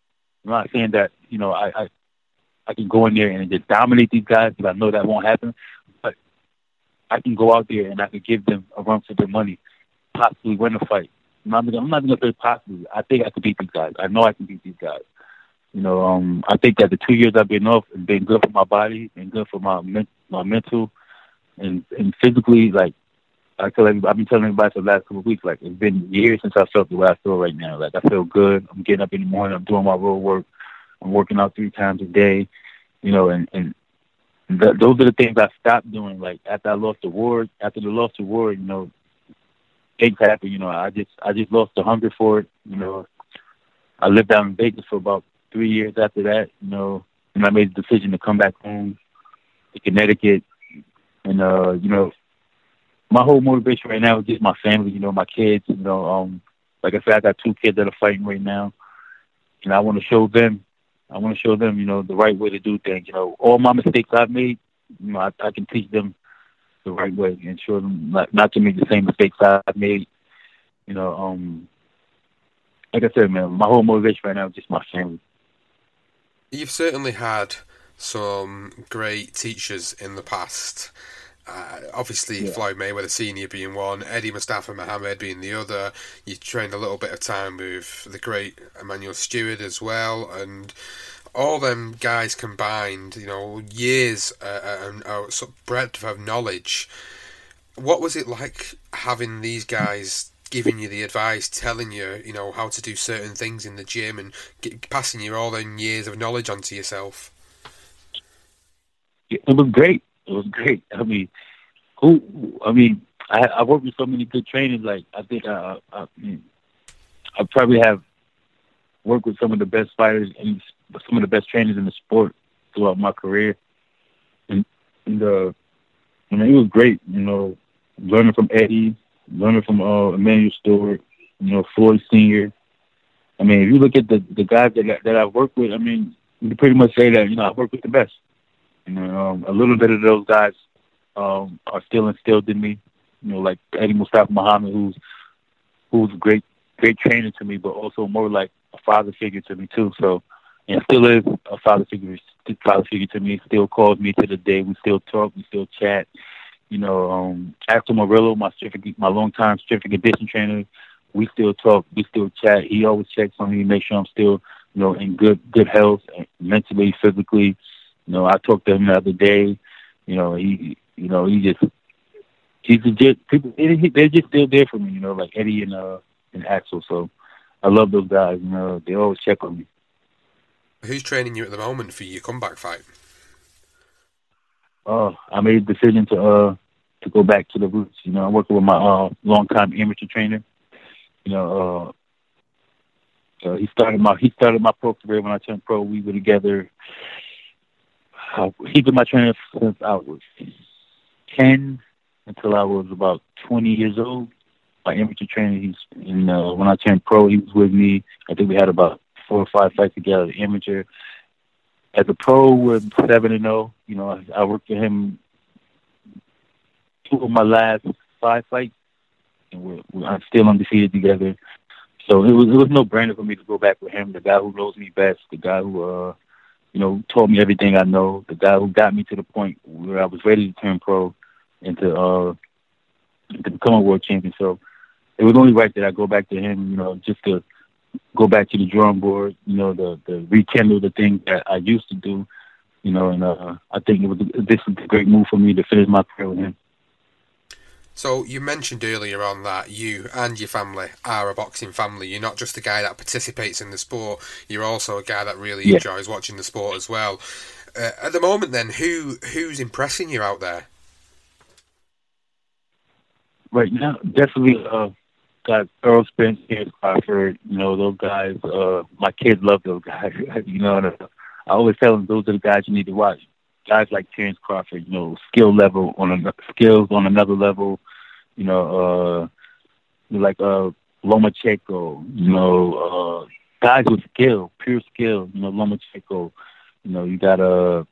I'm not saying that, you know, I, I I can go in there and just dominate these guys, because I know that won't happen, but I can go out there and I can give them a run for their money, possibly win a fight. I'm not going to say possibly. I think I can beat these guys. I know I can beat these guys. You know, um, I think that the two years I've been off has been good for my body and good for my, my mental and, and physically, like, I tell I've been telling everybody for the last couple of weeks, like, it's been years since I felt the way I feel right now. Like, I feel good. I'm getting up in the morning. I'm doing my road work. I'm working out three times a day, you know, and, and th- those are the things I stopped doing. Like, after I lost the war, after the loss of war, you know, things happened. You know, I just I just lost the hunger for it. You know, I lived out in Vegas for about three years after that, you know, and I made the decision to come back home to Connecticut and, uh, you know, my whole motivation right now is just my family, you know, my kids. You know, um, like I said, I got two kids that are fighting right now, and I want to show them, I want to show them, you know, the right way to do things. You know, all my mistakes I've made, you know, I, I can teach them the right way and show them not, not to make the same mistakes I've made. You know, um, like I said, man, my whole motivation right now is just my family. You've certainly had some great teachers in the past. Uh, obviously, yeah. Floyd Mayweather Senior being one, Eddie Mustafa Mohammed being the other. You trained a little bit of time with the great Emmanuel Stewart as well, and all them guys combined, you know, years uh, and uh, sort of breadth of knowledge. What was it like having these guys giving you the advice, telling you, you know, how to do certain things in the gym, and get, passing you all them years of knowledge onto yourself? It was great. It was great. I mean, who? I mean, I, I worked with so many good trainers. Like, I think I, I, I, mean, I probably have worked with some of the best fighters and some of the best trainers in the sport throughout my career. And, and uh, you know, it was great. You know, learning from Eddie, learning from uh, Emmanuel Stewart, you know, Floyd Senior, I mean, if you look at the, the guys that that I've worked with, I mean, you can pretty much say that, you know, I've worked with the best. You know, um, a little bit of those guys um, are still instilled in me, you know, like Eddie Mustafa Muhammad, who's who's a great, great trainer to me, but also more like a father figure to me, too. So, and still is a father figure, father figure to me. Still calls me to the day. We still talk. We still chat. You know, um, Axel Murillo, my strength, my longtime strength and conditioning trainer, we still talk. We still chat. He always checks on me, make sure I'm still, you know, in good good health, mentally, physically. You know, I talked to him the other day. You know, he, you know, he just, he's just people. They're just still there for me. You know, like Eddie and uh and Axel. So, I love those guys. You know, they always check on me. Who's training you at the moment for your comeback fight? Uh, I made the decision to uh to go back to the roots. You know, I'm working with my uh, longtime amateur trainer. You know, uh, uh, he started my he started my pro career when I turned pro. We were together. Uh, he's been my trainer since I was ten until I was about twenty years old. My amateur trainer. He's in uh, when I turned pro. He was with me. I think we had about four or five fights together, amateur. As a pro, we're seven and oh. You know, I, I worked with him two of my last five fights, and we're, we're still undefeated together. So it was it was no-brainer for me to go back with him, the guy who knows me best, the guy who, uh, you know, told me everything I know, the guy who got me to the point where I was ready to turn pro and to, uh, to become a world champion. So it was only right that I go back to him, you know, just to go back to the drawing board, you know, the, the rekindle the thing that I used to do, you know, and uh, I think it was this was a great move for me to finish my career with him. So you mentioned earlier on that you and your family are a boxing family. You're not just a guy that participates in the sport. You're also a guy that really yeah. enjoys watching the sport as well. Uh, at the moment then, who who's impressing you out there? Right now, definitely... Uh, Got Errol Spence, Terence Crawford, you know, those guys. Uh, my kids love those guys. You know, and I always tell them those are the guys you need to watch. Guys like Terence Crawford, you know, skill level on another, skills on another level. You know, uh, like uh, Lomachenko. You know, uh, guys with skill, pure skill. You know, Lomachenko. You know, you got uh,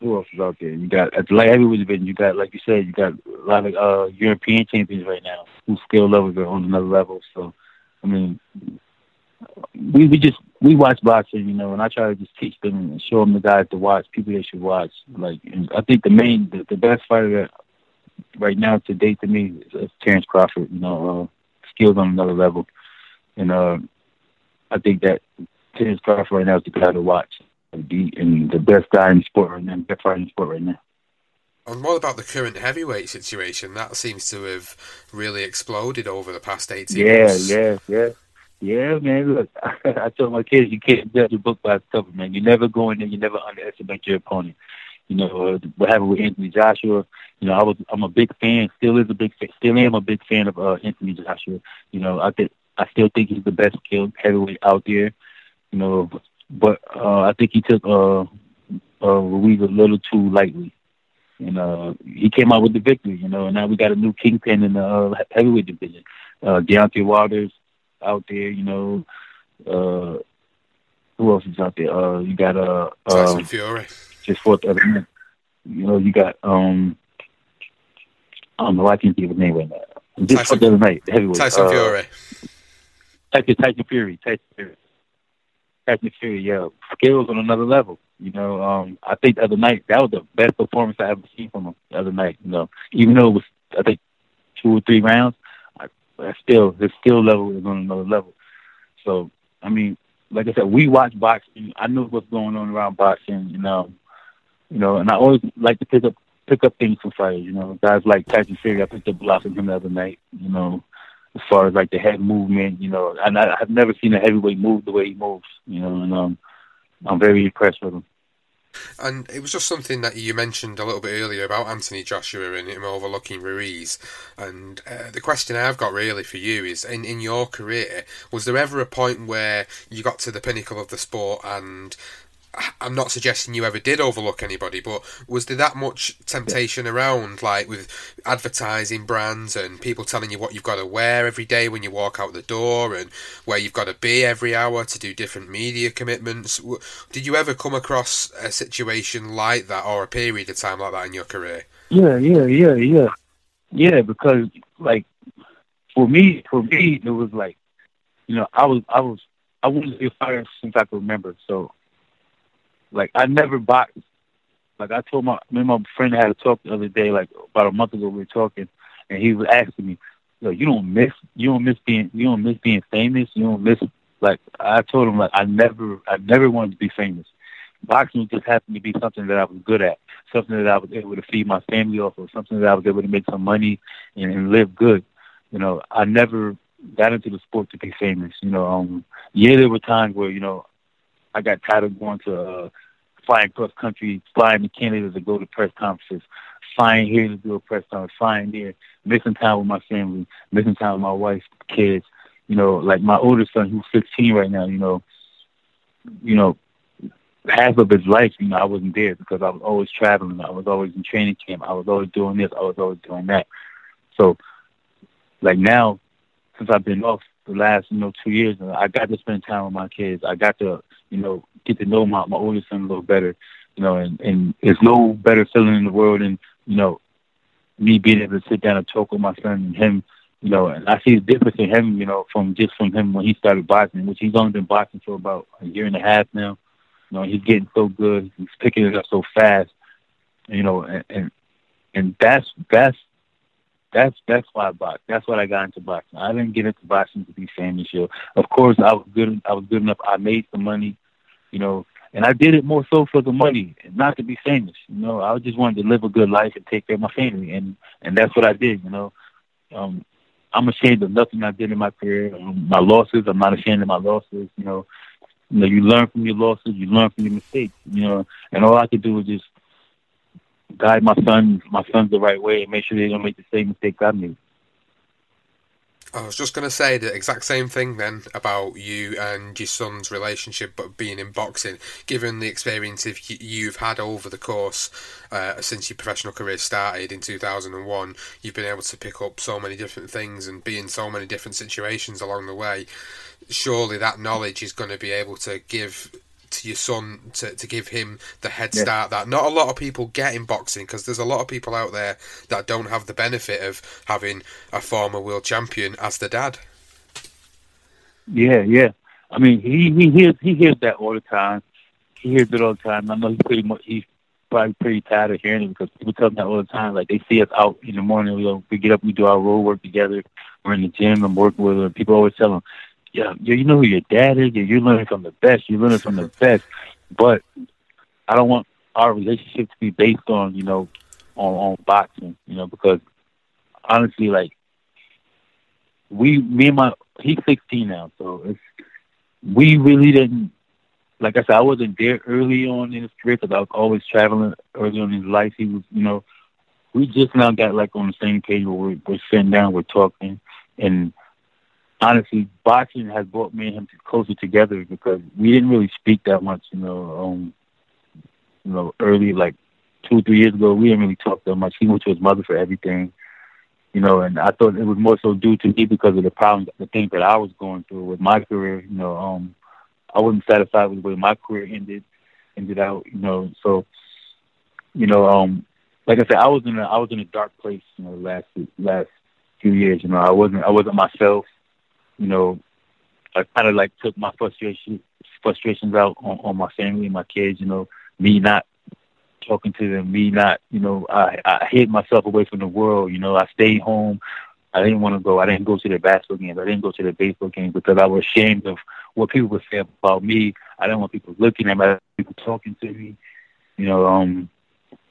who else is out there? You got, like everyone's been, you got, like you said, you got a lot of uh, European champions right now whose skill levels are on another level. So, I mean, we, we just, we watch boxing, you know, and I try to just teach them and show them the guys to watch, people they should watch. Like, and I think the main, the, the best fighter right now today to me is, is Terence Crawford, you know, uh, skills on another level. And uh, I think that Terence Crawford right now is the guy to watch. And the best guy in sport right now, the best guy in sport right now. And what about the current heavyweight situation? That seems to have really exploded over the past eighteen yeah, months. Yeah, yeah, yeah. Yeah, man, look, I, I tell my kids, you can't judge a book by its cover, man. You never go in there, you never underestimate your opponent. You know, uh, what happened with Anthony Joshua, you know, I was, I'm a big fan, still is a big fan, still am a big fan of uh, Anthony Joshua. You know, I, th- I still think he's the best skilled heavyweight out there, you know, But uh, I think he took uh, uh, Ruiz a little too lightly. And uh, he came out with the victory, you know. And now we got a new kingpin in the uh, heavyweight division. Uh, Deontay Wilder's out there, you know. Uh, who else is out there? Uh, you got... Uh, Tyson uh, Fury. Just fought the other man. You know, you got... Um, I don't know, I can't think of his name right now. Just fought the other night, the heavyweight. Tyson uh, Fury. Tyson, Tyson Fury, Tyson Fury. Fury, yeah, skills on another level. You know, um, I think the other night that was the best performance I ever seen from him. The other night, you know, even though it was I think two or three rounds, I, I still his skill level is on another level. So I mean, like I said, we watch boxing. I know what's going on around boxing. You know, you know, and I always like to pick up pick up things from fighters. You know, guys like Tyson Fury, I picked up a lot from him the other night. You know. As far as like the head movement, you know, and I, I've never seen a heavyweight move the way he moves, you know, and um, I'm very impressed with him. And it was just something that you mentioned a little bit earlier about Anthony Joshua and him overlooking Ruiz. And uh, the question I've got really for you is, in, in your career, was there ever a point where you got to the pinnacle of the sport and I'm not suggesting you ever did overlook anybody, but was there that much temptation around, like with advertising brands and people telling you what you've got to wear every day when you walk out the door and where you've got to be every hour to do different media commitments? Did you ever come across a situation like that or a period of time like that in your career? Yeah, yeah, yeah, yeah. Yeah, because like for me, for me, it was like, you know, I was, I was, I wouldn't be fired since I could remember, so. Like, I never boxed. Like, I told my... Me and my friend had a talk the other day, like, about a month ago we were talking, and he was asking me, like, you don't miss... You don't miss being... You don't miss being famous? You don't miss... Like, I told him, like, I never... I never wanted to be famous. Boxing just happened to be something that I was good at. Something that I was able to feed my family off of. Something that I was able to make some money and, and live good. You know, I never got into the sport to be famous. You know, um... Yeah, there were times where, you know, I got tired of going to uh, flying cross-country, flying to Canada to go to press conferences, flying here to do a press conference, flying there, missing time with my family, missing time with my wife, kids. You know, like my older son, who's fifteen right now, you know, you know, half of his life, you know, I wasn't there because I was always traveling. I was always in training camp. I was always doing this. I was always doing that. So, like now, since I've been off the last, you know, two years, I got to spend time with my kids. I got to... you know, get to know my, my older son a little better, you know, and, and there's no better feeling in the world than, you know, me being able to sit down and talk with my son and him, you know, and I see the difference in him, you know, from just from him when he started boxing, which he's only been boxing for about a year and a half now. You know, he's getting so good. He's picking it up so fast, you know, and and, and that's, that's, That's that's why I boxed. That's what I got into boxing. I didn't get into boxing to be famous. Yo. Of course, I was good. I was good enough. I made some money, you know, and I did it more so for the money, not to be famous. You know, I just wanted to live a good life and take care of my family, and, and that's what I did. You know, um, I'm ashamed of nothing I did in my career. Um, my losses, I'm not ashamed of my losses. You know, you know, you learn from your losses. You learn from your mistakes. You know, and all I could do was just guide my son, my sons the right way and make sure they don't make the same mistake I made. I was just going to say the exact same thing then about you and your son's relationship, but being in boxing, given the experience you've had over the course uh, since your professional career started in two thousand one, you've been able to pick up so many different things and be in so many different situations along the way. Surely that knowledge is going to be able to give... to your son, to, to give him the head start yeah. that not a lot of people get in boxing, because there's a lot of people out there that don't have the benefit of having a former world champion as the dad. Yeah, yeah. I mean, he, he hears he hears that all the time. He hears it all the time. I know he's pretty much he's probably pretty tired of hearing it because people tell him that all the time. Like they see us out in the morning, we go, we get up, we do our road work together. We're in the gym, I'm working with him. People always tell him, yeah, you know who your dad is. You're learning from the best. You're learning from the best. But I don't want our relationship to be based on, you know, on, on boxing, you know, because honestly, like, we, me and my, he's sixteen now, so it's, we really didn't, like I said, I wasn't there early on in his career because I was always traveling early on in his life. He was, you know, we just now got, like, on the same page where we're, we're sitting down, we're talking, and honestly, boxing has brought me and him closer together because we didn't really speak that much, you know. Um, you know, early like two, three years ago, we didn't really talk that much. He went to his mother for everything, you know. And I thought it was more so due to me because of the problems, the things that I was going through with my career. You know, um, I wasn't satisfied with the way my career ended, ended out. You know, so you know, um, like I said, I was in a, I was in a dark place, you know, last last few years. You know, I wasn't, I wasn't myself. You know, I kind of like took my frustration, frustrations out on, on my family and my kids, you know, me not talking to them, me not, you know, I, I hid myself away from the world. You know, I stayed home. I didn't want to go. I didn't go to the basketball games. I didn't go to the baseball games because I was ashamed of what people would say about me. I didn't want people looking at me, I didn't want people talking to me, you know. Um,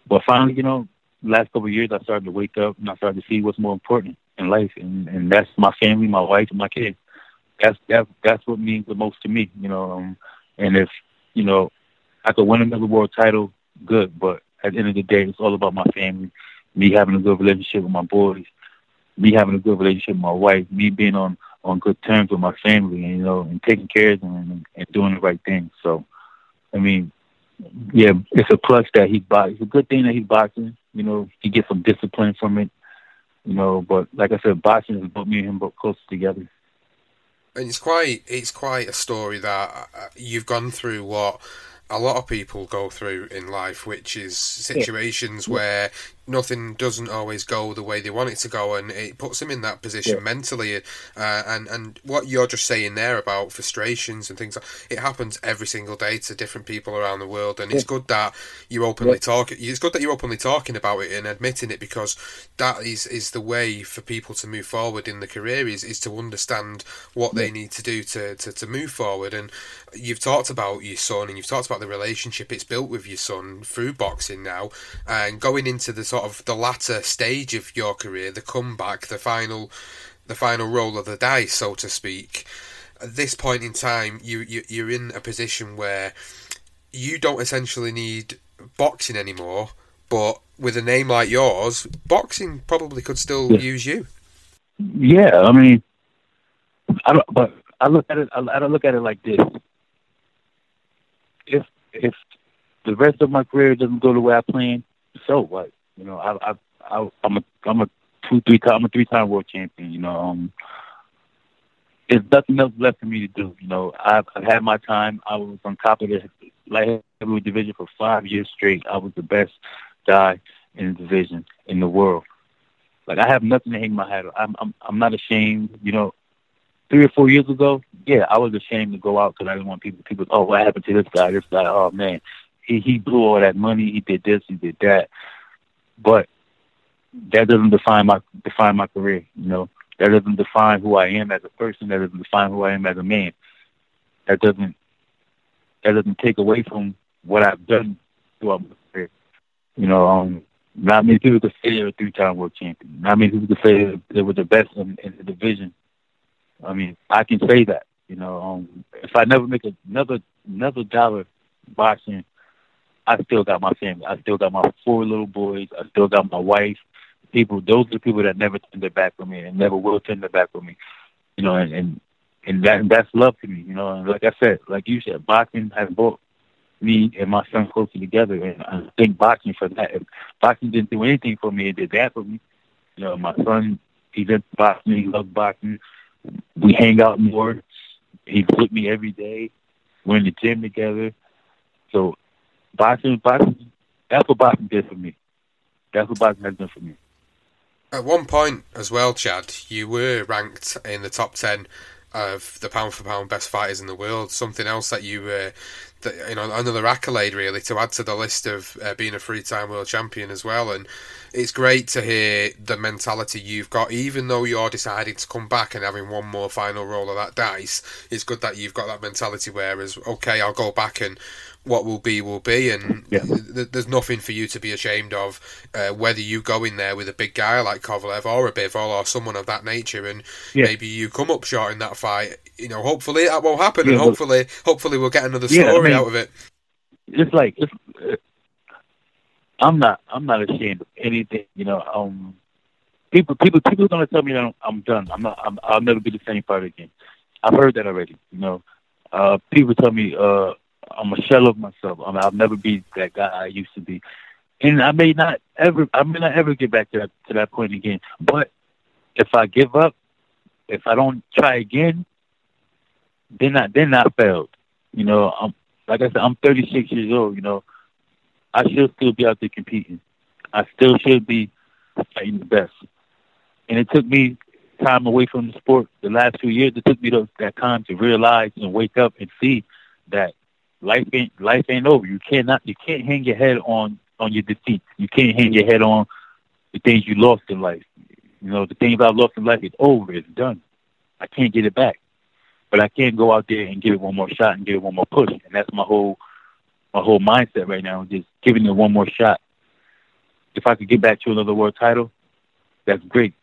but finally, you know, last couple of years, I started to wake up and I started to see what's more important in life, and, and that's my family, my wife, and my kids. That's that, that's what means the most to me, you know. Um, and if, you know, I could win another world title, good, but at the end of the day, it's all about my family, me having a good relationship with my boys, me having a good relationship with my wife, me being on, on good terms with my family, and, you know, and taking care of them and, and doing the right thing. So, I mean, yeah, it's a plus that he box. It's a good thing that he's boxing. You know, he gets some discipline from it. You know, but like I said, boxing has brought me and him closer together. And it's quite, it's quite a story that you've gone through what a lot of people go through in life, which is situations yeah. where nothing doesn't always go the way they want it to go, and it puts them in that position yeah. mentally. Uh, and, and what you're just saying there about frustrations and things, like, it happens every single day to different people around the world, and yeah. it's good that you openly yeah. talk. It's good that you're openly talking about it and admitting it, because that is, is the way for people to move forward in the career, is, is to understand what yeah. they need to do to, to, to move forward. And you've talked about your son, and you've talked about the relationship it's built with your son through boxing now, and going into the sort of the latter stage of your career, the comeback, the final the final roll of the dice, so to speak. At this point in time, you, you you're in a position where you don't essentially need boxing anymore, but with a name like yours, boxing probably could still yeah. use you. Yeah, I mean, I don't, but I look at it I, I don't look at it like this. If if the rest of my career doesn't go the way I planned, so what? You know, I, I, I, I'm a I'm a two three time I'm a three time world champion. You know, um, there's nothing else left for me to do. You know, I've, I've had my time. I was on top of the light heavyweight division for five years straight. I was the best guy in the division in the world. Like, I have nothing to hang my hat on. I'm I'm I'm not ashamed. You know, three or four years ago, yeah, I was ashamed to go out because I didn't want people. People, oh, what happened to this guy? This guy, oh man, he he blew all that money. He did this. He did that. But that doesn't define my define my career, you know. That doesn't define who I am as a person. That doesn't define who I am as a man. That doesn't that doesn't take away from what I've done throughout my career. You know, um, not many people could say they were a three-time world champion. Not many people could say they were the best in, in the division. I mean, I can say that. You know, um, if I never make another another dollar boxing, I still got my family. I still got my four little boys. I still got my wife. People, those are the people that never turned their back on me and never will turn their back on me. You know, and and, and that and that's love to me. You know, and like I said, like you said, boxing has brought me and my son closer together, and I thank boxing for that. If boxing didn't do anything for me, it did that for me. You know, my son, he did boxing. He loved boxing. We hang out more. He's with me every day. We're in the gym together. So. Boxing, boxing, that's what boxing did for me. That's what boxing has done for me. At one point as well, Chad, you were ranked in the top ten of the pound-for-pound best fighters in the world. Something else that you were, uh, you know, another accolade really to add to the list of uh, being a three-time world champion as well. And it's great to hear the mentality you've got, even though you're deciding to come back and having one more final roll of that dice. It's good that you've got that mentality where, as okay, I'll go back and what will be will be, and yeah. th- there's nothing for you to be ashamed of, uh, whether you go in there with a big guy like Kovalev or a Bivol or someone of that nature, and yeah. maybe you come up short in that fight. You know, hopefully that won't happen, yeah, and hopefully hopefully we'll get another story yeah, I mean, out of it. It's like, it's, uh, I'm not I'm not ashamed of anything. You know, um, people people people are gonna tell me that I'm, I'm done. I'm not. I'm, I'll never be the same fighter again. I've heard that already. You know, uh, people tell me. Uh, I'm a shell of myself. I mean, I'll never be that guy I used to be, and I may not ever. I may not ever get back to that to that point again. But if I give up, if I don't try again, then I then I failed. You know, I'm, like I said, I'm thirty-six years old. You know, I should still be out there competing. I still should be fighting the best. And it took me time away from the sport the last few years. It took me those, that time to realize and wake up and see that. Life ain't life ain't over. You cannot you can't hang your head on, on your defeat. You can't hang your head on the things you lost in life. You know, the things I lost in life, it's over, it's done. I can't get it back. But I can go out there and give it one more shot and give it one more push. And that's my whole my whole mindset right now, just giving it one more shot. If I could get back to another world title, that's great.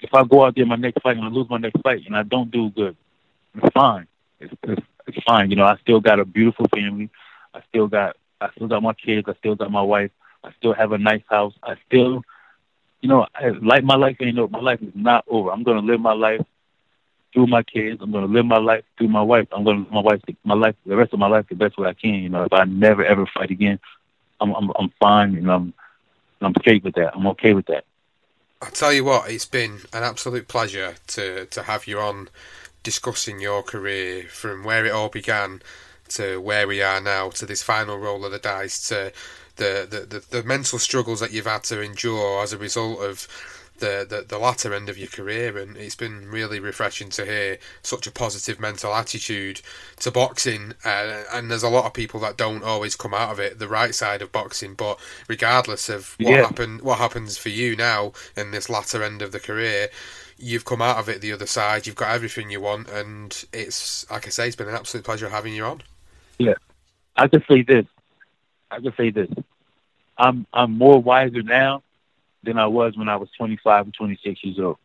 If I go out there in my next fight and I lose my next fight and I don't do good, it's fine. It's, it's It's fine, you know. I still got a beautiful family. I still got, I still got my kids. I still got my wife. I still have a nice house. I still, you know, I, like my life ain't over. My life is not over. I'm gonna live my life through my kids. I'm going to live my life through my wife. I'm going to live my wife, my life, the rest of my life the best way I can. You know, if I never ever fight again, I'm I'm, I'm fine. You know, I'm I'm okay with that. I'm okay with that. I'll tell you what, it's been an absolute pleasure to to have you on, discussing your career from where it all began to where we are now, to this final roll of the dice, to the the, the, the mental struggles that you've had to endure as a result of the, the, the latter end of your career. And it's been really refreshing to hear such a positive mental attitude to boxing, uh, and there's a lot of people that don't always come out of it the right side of boxing, but regardless of what yeah. happened, what happens for you now in this latter end of the career, you've come out of it the other side, you've got everything you want, and it's, like I say, it's been an absolute pleasure having you on. Yeah, I can say this, I can say this, I'm I'm more wiser now than I was when I was twenty-five and twenty-six years old.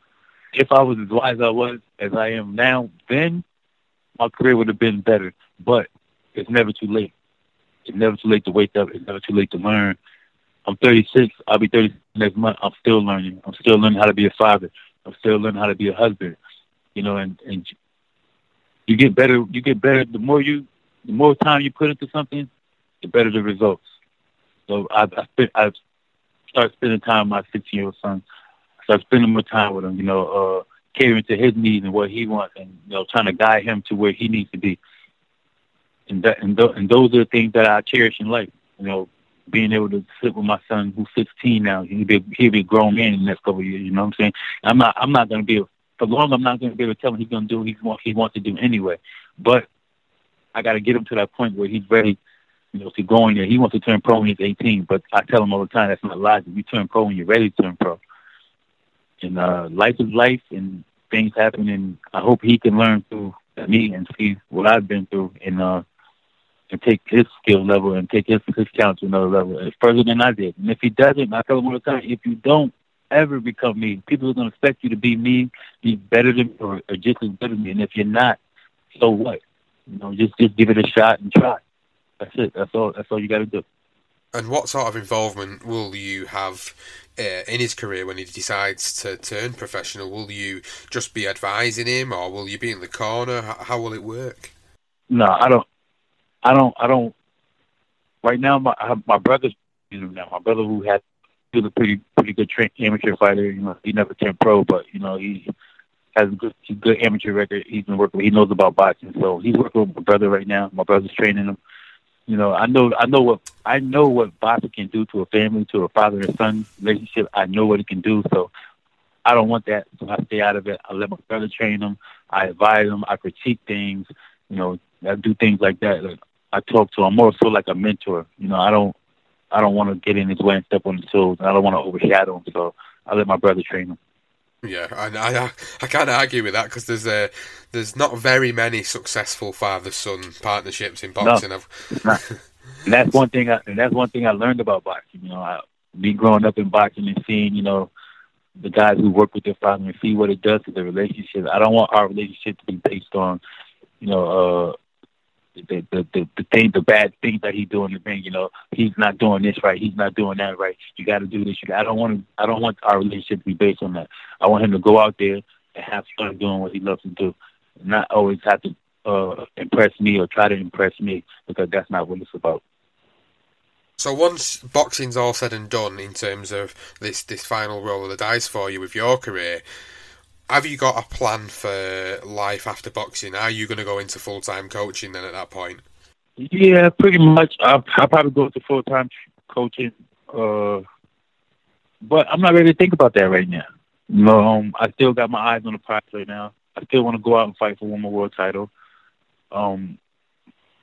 If I was as wise as I was as I am now, then my career would have been better. But it's never too late. It's never too late to wake up. It's never too late to learn. I'm thirty-six. I'll be thirty next month. I'm still learning. I'm still learning how to be a father. I'm still learning how to be a husband. You know, and, and you get better. You get better. The more you, the more time you put into something, the better the results. So I've, I've spent, I've, start spending time with my sixteen-year-old son. Start spending more time with him, you know, uh, catering to his needs and what he wants, and you know, trying to guide him to where he needs to be. And that, and, th- and those are the things that I cherish in life. You know, being able to sit with my son, who's sixteen now. He'll be he'll be a grown man in the next couple of years. You know what I'm saying? I'm not I'm not going to be able, for long. I'm not going to be able to tell him he's going to do what he wants he wants to do anyway. But I got to get him to that point where he's ready. You know, to go in there, he wants to turn pro when he's eighteen, but I tell him all the time, that's not logic. You turn pro when you're ready to turn pro. And uh, life is life, and things happen, and I hope he can learn through me and see what I've been through, and uh, and take his skill level and take his, his count to another level, it's further than I did. And if he doesn't, I tell him all the time, if you don't ever become me, people are going to expect you to be me, be better than me, or, or just as good as me. And if you're not, so what? You know, just, just give it a shot and try. That's it. That's all. That's all you got to do. And what sort of involvement will you have uh, in his career when he decides to turn professional? Will you just be advising him, or will you be in the corner? How, how will it work? No, I don't. I don't. I don't. Right now, my my brother's you know now my brother who had he was a pretty pretty good tra- amateur fighter. You know, he never turned pro, but you know he has a good, good amateur record. He's been working. He knows about boxing, so he's working with my brother right now. My brother's training him. You know, I know, I know what I know what boxing can do to a family, to a father and son relationship. I know what it can do, so I don't want that. So I stay out of it. I let my brother train them. I advise them. I critique things. You know, I do things like that. Like I talk to him more so like a mentor. You know, I don't, I don't want to get in his way and step on his toes. I don't want to overshadow him. So I let my brother train him. Yeah, and I I can't argue with that because there's a there's not very many successful father-son partnerships in boxing. No, it's not. And that's one thing. I, and that's one thing I learned about boxing. You know, I, me growing up in boxing and seeing you know the guys who work with their father and see what it does to the relationship. I don't want our relationship to be based on you know uh, the the the, the, thing, the bad things that he's doing. The thing you know he's not doing this right. He's not doing that right. You got to do this. You gotta, I don't want. I don't want our relationship to be based on that. I want him to go out there and have fun doing what he loves to do, not always have to uh, impress me or try to impress me, because that's not what it's about. So once boxing's all said and done in terms of this, this final roll of the dice for you with your career, have you got a plan for life after boxing? Are you going to go into full-time coaching then at that point? Yeah, pretty much. I'll, I'll probably go into full-time coaching, uh, but I'm not ready to think about that right now. No, um, I still got my eyes on the prize right now. I still want to go out and fight for one more world title. Um,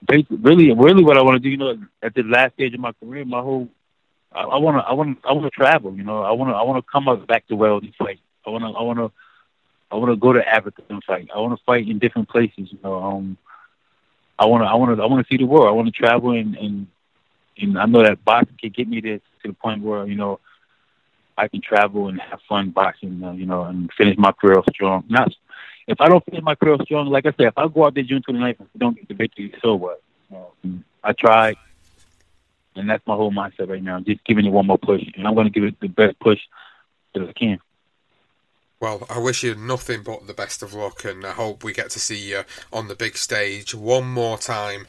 basically, really, really, what I want to do, you know, at the last stage of my career, my whole, I want to, I want to, I want to travel. You know, I want to, I want to come up back to world and fight. I want to, I want to, I want to go to Africa and fight. I want to fight in different places. You know, um, I want to, I want to, I want to see the world. I want to travel, and and and I know that boxing can get me there to the point where you know. I can travel and have fun boxing, uh, you know, and finish my career off strong. Not, if I don't finish my career off strong, like I said, if I go out there June twenty-ninth and don't get the victory, so what? Um, I tried, and that's my whole mindset right now. Just giving it one more push, and I'm going to give it the best push that I can. Well, I wish you nothing but the best of luck, and I hope we get to see you on the big stage one more time